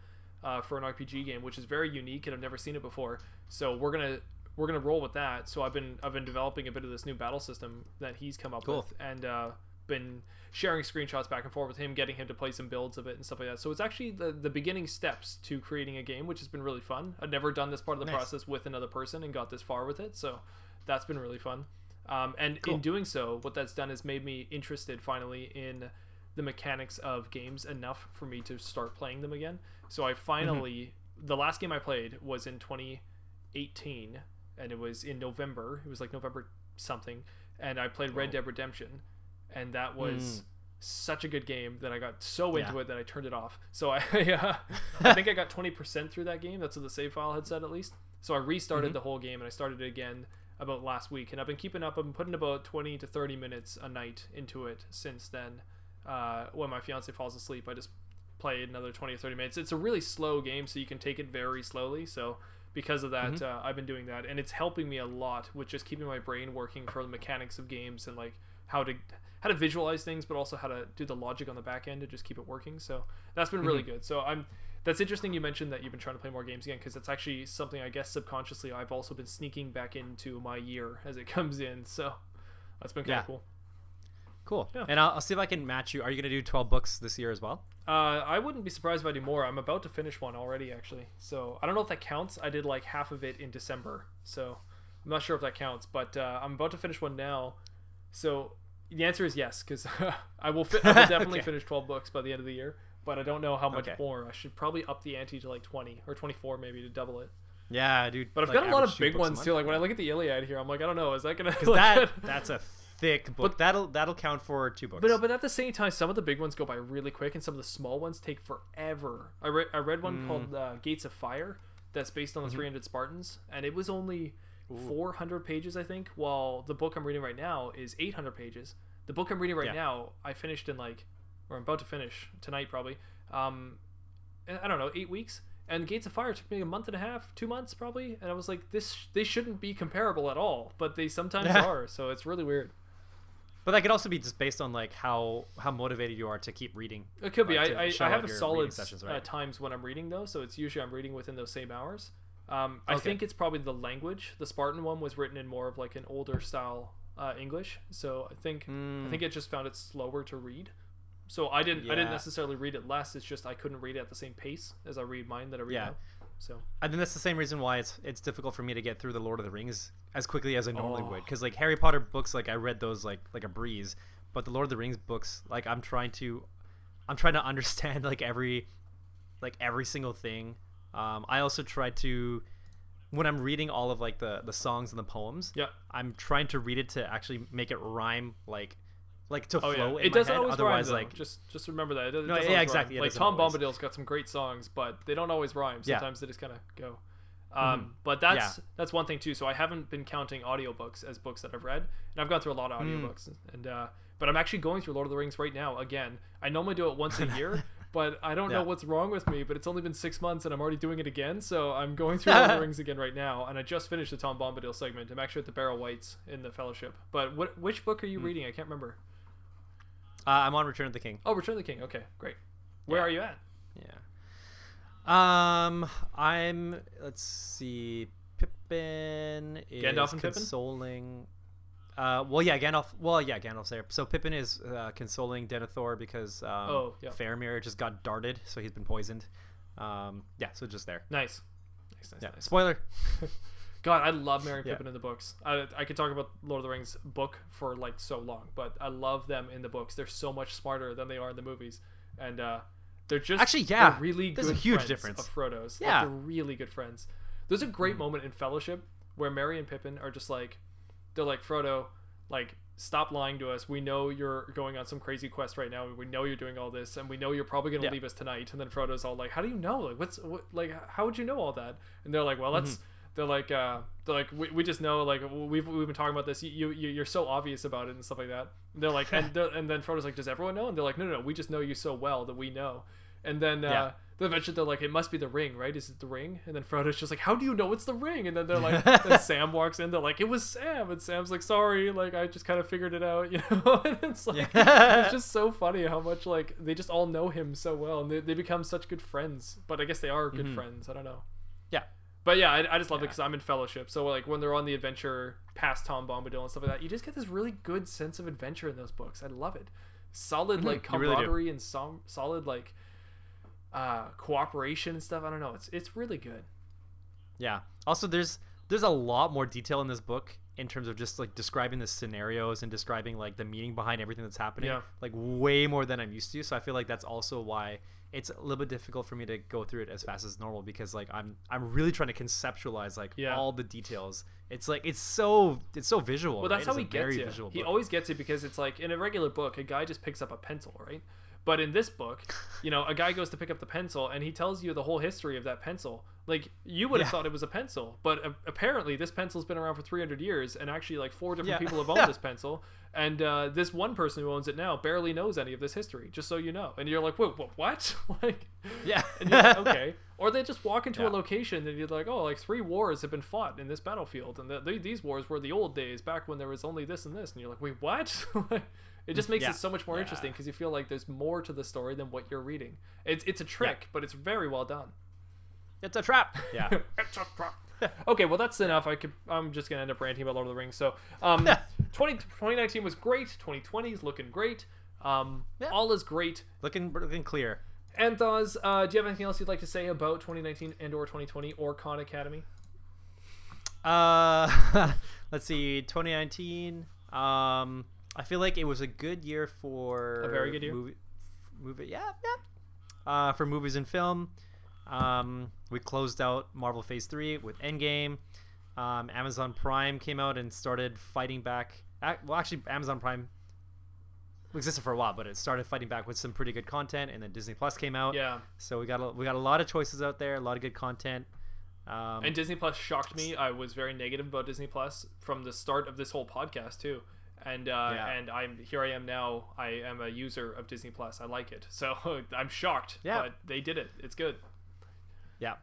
for an RPG game, which is very unique, and I've never seen it before. So we're gonna roll with that. So I've been developing a bit of this new battle system that he's come up with, and been sharing screenshots back and forth with him, getting him to play some builds of it and stuff like that. So it's actually the beginning steps to creating a game, which has been really fun. I'd never done this part of the process with another person and got this far with it, so that's been really fun. In doing so, what that's done is made me interested finally in the mechanics of games enough for me to start playing them again. So I finally, the last game I played was in 2018, and it was in November. It was like November something, and I played Red Dead Redemption, and that was such a good game that I got so into it that I turned it off. So I think I got 20% through that game. That's what the save file had said, at least. So I restarted the whole game, and I started it again about last week, and I've been keeping up. I've been putting about 20 to 30 minutes a night into it since then. When my fiance falls asleep, I just play another 20 or 30 minutes. It's a really slow game, so you can take it very slowly. So because of that, I've been doing that, and it's helping me a lot with just keeping my brain working for the mechanics of games, and like how to visualize things, but also how to do the logic on the back end to just keep it working. So that's been really good. So that's interesting you mentioned that you've been trying to play more games again, because that's actually something I guess subconsciously I've also been sneaking back into my year as it comes in. So that's been kind of cool. Cool. Yeah. And I'll see if I can match you. Are you going to do 12 books this year as well? I wouldn't be surprised if I do more. I'm about to finish one already, actually. So I don't know if that counts. I did like half of it in December, so I'm not sure if that counts. But I'm about to finish one now. So the answer is yes, because I will definitely finish 12 books by the end of the year. But I don't know how much more. I should probably up the ante to like 20 or 24 maybe to double it. Yeah, dude. But I've got a lot of big ones too. Like when I look at the Iliad here, I'm like, I don't know. Is that going to... That's a... thick book, but that'll count for 2 books. But at the same time, some of the big ones go by really quick, and some of the small ones take forever. I read one called Gates of Fire that's based on the 300 Spartans, and it was only 400 pages, I think, while the book I'm reading right now is 800 pages. The book I'm reading right now I finished in like or I'm about to finish tonight probably. I don't know, 8 weeks, and Gates of Fire took me a month and a half, 2 months probably, and I was like, they shouldn't be comparable at all, but they sometimes are, so it's really weird. But that could also be just based on like how motivated you are to keep reading. It could be. I have a solid sessions, right? Times when I'm reading though, so it's usually I'm reading within those same hours. I think it's probably the language. The Spartan one was written in more of like an older style English, so I think it just found it slower to read. So I didn't necessarily read it less. It's just I couldn't read it at the same pace as I read mine that I read now. So I think that's the same reason why it's difficult for me to get through the Lord of the Rings as quickly as I normally would, because like Harry Potter books, like I read those like a breeze, but the Lord of the Rings books, like I'm trying to understand every single thing. I also try to, when I'm reading all of like the songs and the poems, I'm trying to read it to actually make it rhyme, like to flow in my head. Otherwise, rhyme, like just remember that. It doesn't exactly. Like Tom Bombadil's got some great songs, but they don't always rhyme. Sometimes they just kind of go. But that's one thing too. So I haven't been counting audiobooks as books that I've read, and I've gone through a lot of audiobooks. And but I'm actually going through Lord of the Rings right now again. I normally do it once a year, but I don't know what's wrong with me. But it's only been 6 months, and I'm already doing it again. So I'm going through Lord of the Rings again right now, and I just finished the Tom Bombadil segment. I'm actually at the Barrow Whites in the Fellowship. But which book are you reading? I can't remember. I'm on Return of the King. Oh, Return of the King. Okay, great. Where are you at? Yeah. I'm. Let's see. Pippin is Gandalf and consoling. Pippin? Gandalf. Well, yeah, Gandalf's there. So Pippin is consoling Denethor because Faramir just got darted, so he's been poisoned. So just there. Nice. Spoiler. God, I love Merry and Pippin in the books. I could talk about Lord of the Rings book for like so long, but I love them in the books. They're so much smarter than they are in the movies, and they're just they're really good. There's a huge difference of Frodo's. Yeah, like, they're really good friends. There's a great moment in Fellowship where Merry and Pippin are just like, they're like, Frodo, like, stop lying to us. We know you're going on some crazy quest right now. We know you're doing all this, and we know you're probably gonna leave us tonight. And then Frodo's all like, how do you know? Like, how would you know all that? And they're like, well, that's. They're like, we just know, like, we've been talking about this. You're so obvious about it and stuff like that. And they're like, and then Frodo's like, does everyone know? And they're like, no, we just know you so well that we know. And then eventually they're like, it must be the ring, right? Is it the ring? And then Frodo's just like, how do you know it's the ring? And then they're like, then Sam walks in. They're like, it was Sam. And Sam's like, sorry, like, I just kind of figured it out, you know? And it's like, it's just so funny how much like they just all know him so well, and they become such good friends. But I guess they are good friends. I don't know. Yeah. But yeah, I just love it because I'm in Fellowship. So like when they're on the adventure past Tom Bombadil and stuff like that, you just get this really good sense of adventure in those books. I love it. Solid like camaraderie really and solid like cooperation and stuff. I don't know. It's really good. Yeah. Also, there's a lot more detail in this book in terms of just like describing the scenarios and describing like the meaning behind everything that's happening. Yeah. Like way more than I'm used to. So I feel like that's also why it's a little bit difficult for me to go through it as fast as normal, because like I'm really trying to conceptualize like all the details. It's like it's so visual. Well, that's how he gets it. He always gets it, because it's like in a regular book, a guy just picks up a pencil, right? But in this book, you know, a guy goes to pick up the pencil and he tells you the whole history of that pencil. Like you would have thought it was a pencil, but apparently this pencil's been around for 300 years, and actually like 4 different people have owned this pencil. And this one person who owns it now barely knows any of this history, just so you know. And you're like, whoa, what? Like, and you're like, okay. Or they just walk into a location and you're like, oh, like 3 wars have been fought in this battlefield, and these wars were the old days back when there was only this and this. And you're like, wait, what? Like, it just makes it so much more interesting, because you feel like there's more to the story than what you're reading. It's a trick, but it's very well done. It's a trap. Yeah. It's a trap. Okay, well, that's enough. I'm just going to end up ranting about Lord of the Rings. So 2019 was great. 2020 is looking great. All is great. Looking clear. Anth0z, do you have anything else you'd like to say about 2019 and or 2020 or Khan Academy? Let's see. 2019. I feel like it was a good year for... A very good year? Movie, yeah. For movies and film. We closed out Marvel Phase 3 with Endgame. Amazon Prime came out and started fighting back. Well, actually, Amazon Prime existed for a while, but it started fighting back with some pretty good content, and then Disney Plus came out. Yeah. So we got a lot of choices out there, a lot of good content. And Disney Plus shocked me. I was very negative about Disney Plus from the start of this whole podcast too. And and here I am now. I am a user of Disney Plus. I like it, so I'm shocked. Yeah, but they did it. It's good. Yeah,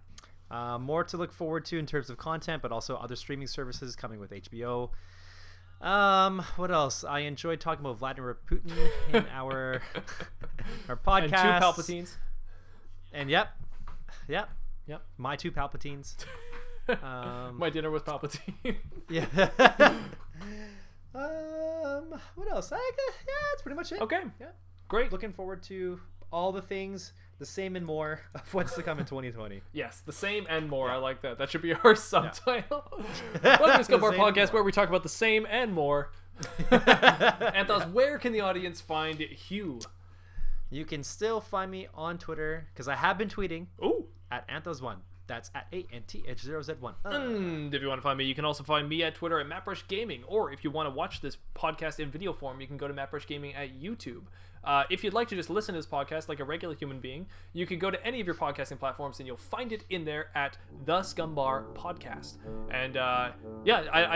more to look forward to in terms of content, but also other streaming services coming with HBO. What else? I enjoyed talking about Vladimir Putin in our our podcast. And two Palpatines. And yep. My two Palpatines. My dinner with Palpatine. Yeah. What else? Yeah, that's pretty much it. Okay. Yeah. Great. Looking forward to all the things, the same and more of what's to come in 2020. Yes, the same and more. Yeah. I like that. That should be our subtitle. Yeah. Welcome to our podcast where we talk about the same and more. Anth0z, where can the audience find Hugh? You can still find me on Twitter because I have been tweeting. Ooh. At Anth0z1. That's at ANTH0Z1. If you want to find me, you can also find me at Twitter at Matt Brush Gaming. Or if you want to watch this podcast in video form, you can go to Matt Brush Gaming at YouTube. If you'd like to just listen to this podcast like a regular human being, you can go to any of your podcasting platforms and you'll find it in there at The Scumbar Podcast. And I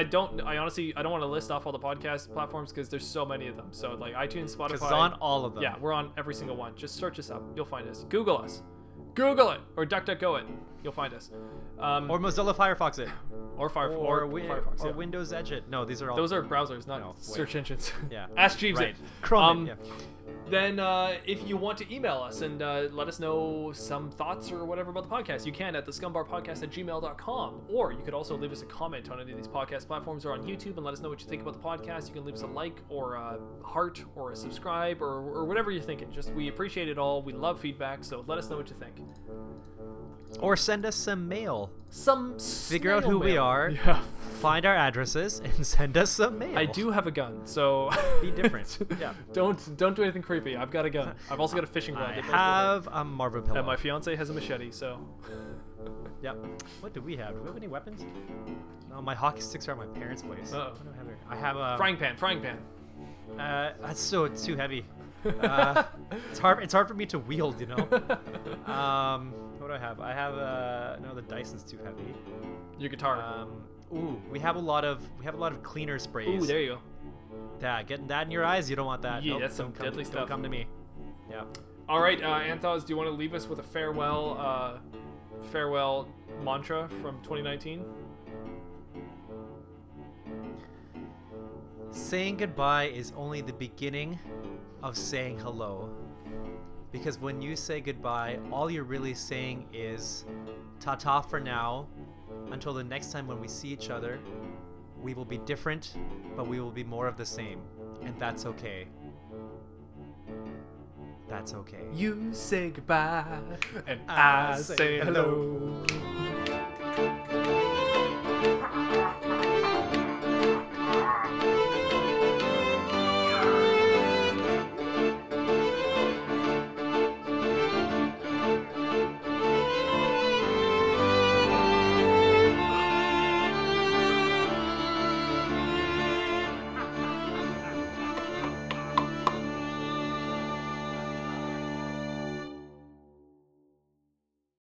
don't want to list off all the podcast platforms because there's so many of them. So like iTunes, Spotify. Because it's on all of them. Yeah, we're on every single one. Just search us up. You'll find us. Google us. Google it or DuckDuckGo it. You'll find us. Or Mozilla Firefox it. Firefox. Or yeah. Windows Edge it. No, these are all. Those are browsers, not search engines. Yeah. Ask Jeeves it. Chrome it. Yeah. Then if you want to email us and let us know some thoughts or whatever about the podcast, you can at thescumbarpodcast@gmail.com. Or you could also leave us a comment on any of these podcast platforms or on YouTube and let us know what you think about the podcast. You can leave us a like or a heart or a subscribe or whatever you're thinking. Just we appreciate it all. We love feedback, so let us know what you think. Or send us some mail. Figure out who we are. Yeah. Find our addresses and send us some mail. I do have a gun, so be different. Yeah. Don't do anything creepy. I've got a gun. I've also got a fishing rod. I have a Marvel pillow. And my fiance has a machete, so. Yep. What do we have? Do we have any weapons? No, my hockey sticks are at my parents' place. Oh. What do I have here? I have a frying pan. That's it's too heavy. It's hard for me to wield, you know. What do I have? I have the Dyson's too heavy. Your guitar. We have a lot of cleaner sprays. Ooh, there you go. Yeah, getting that in your eyes, you don't want that. Yeah, nope, that's some deadly stuff. Don't come to me. Yeah. All right, Anth0z, do you want to leave us with a farewell mantra from 2019? Saying goodbye is only the beginning of saying hello, because when you say goodbye, all you're really saying is ta-ta for now. Until the next time when we see each other, we will be different, but we will be more of the same, and that's okay. You say goodbye, and I say hello.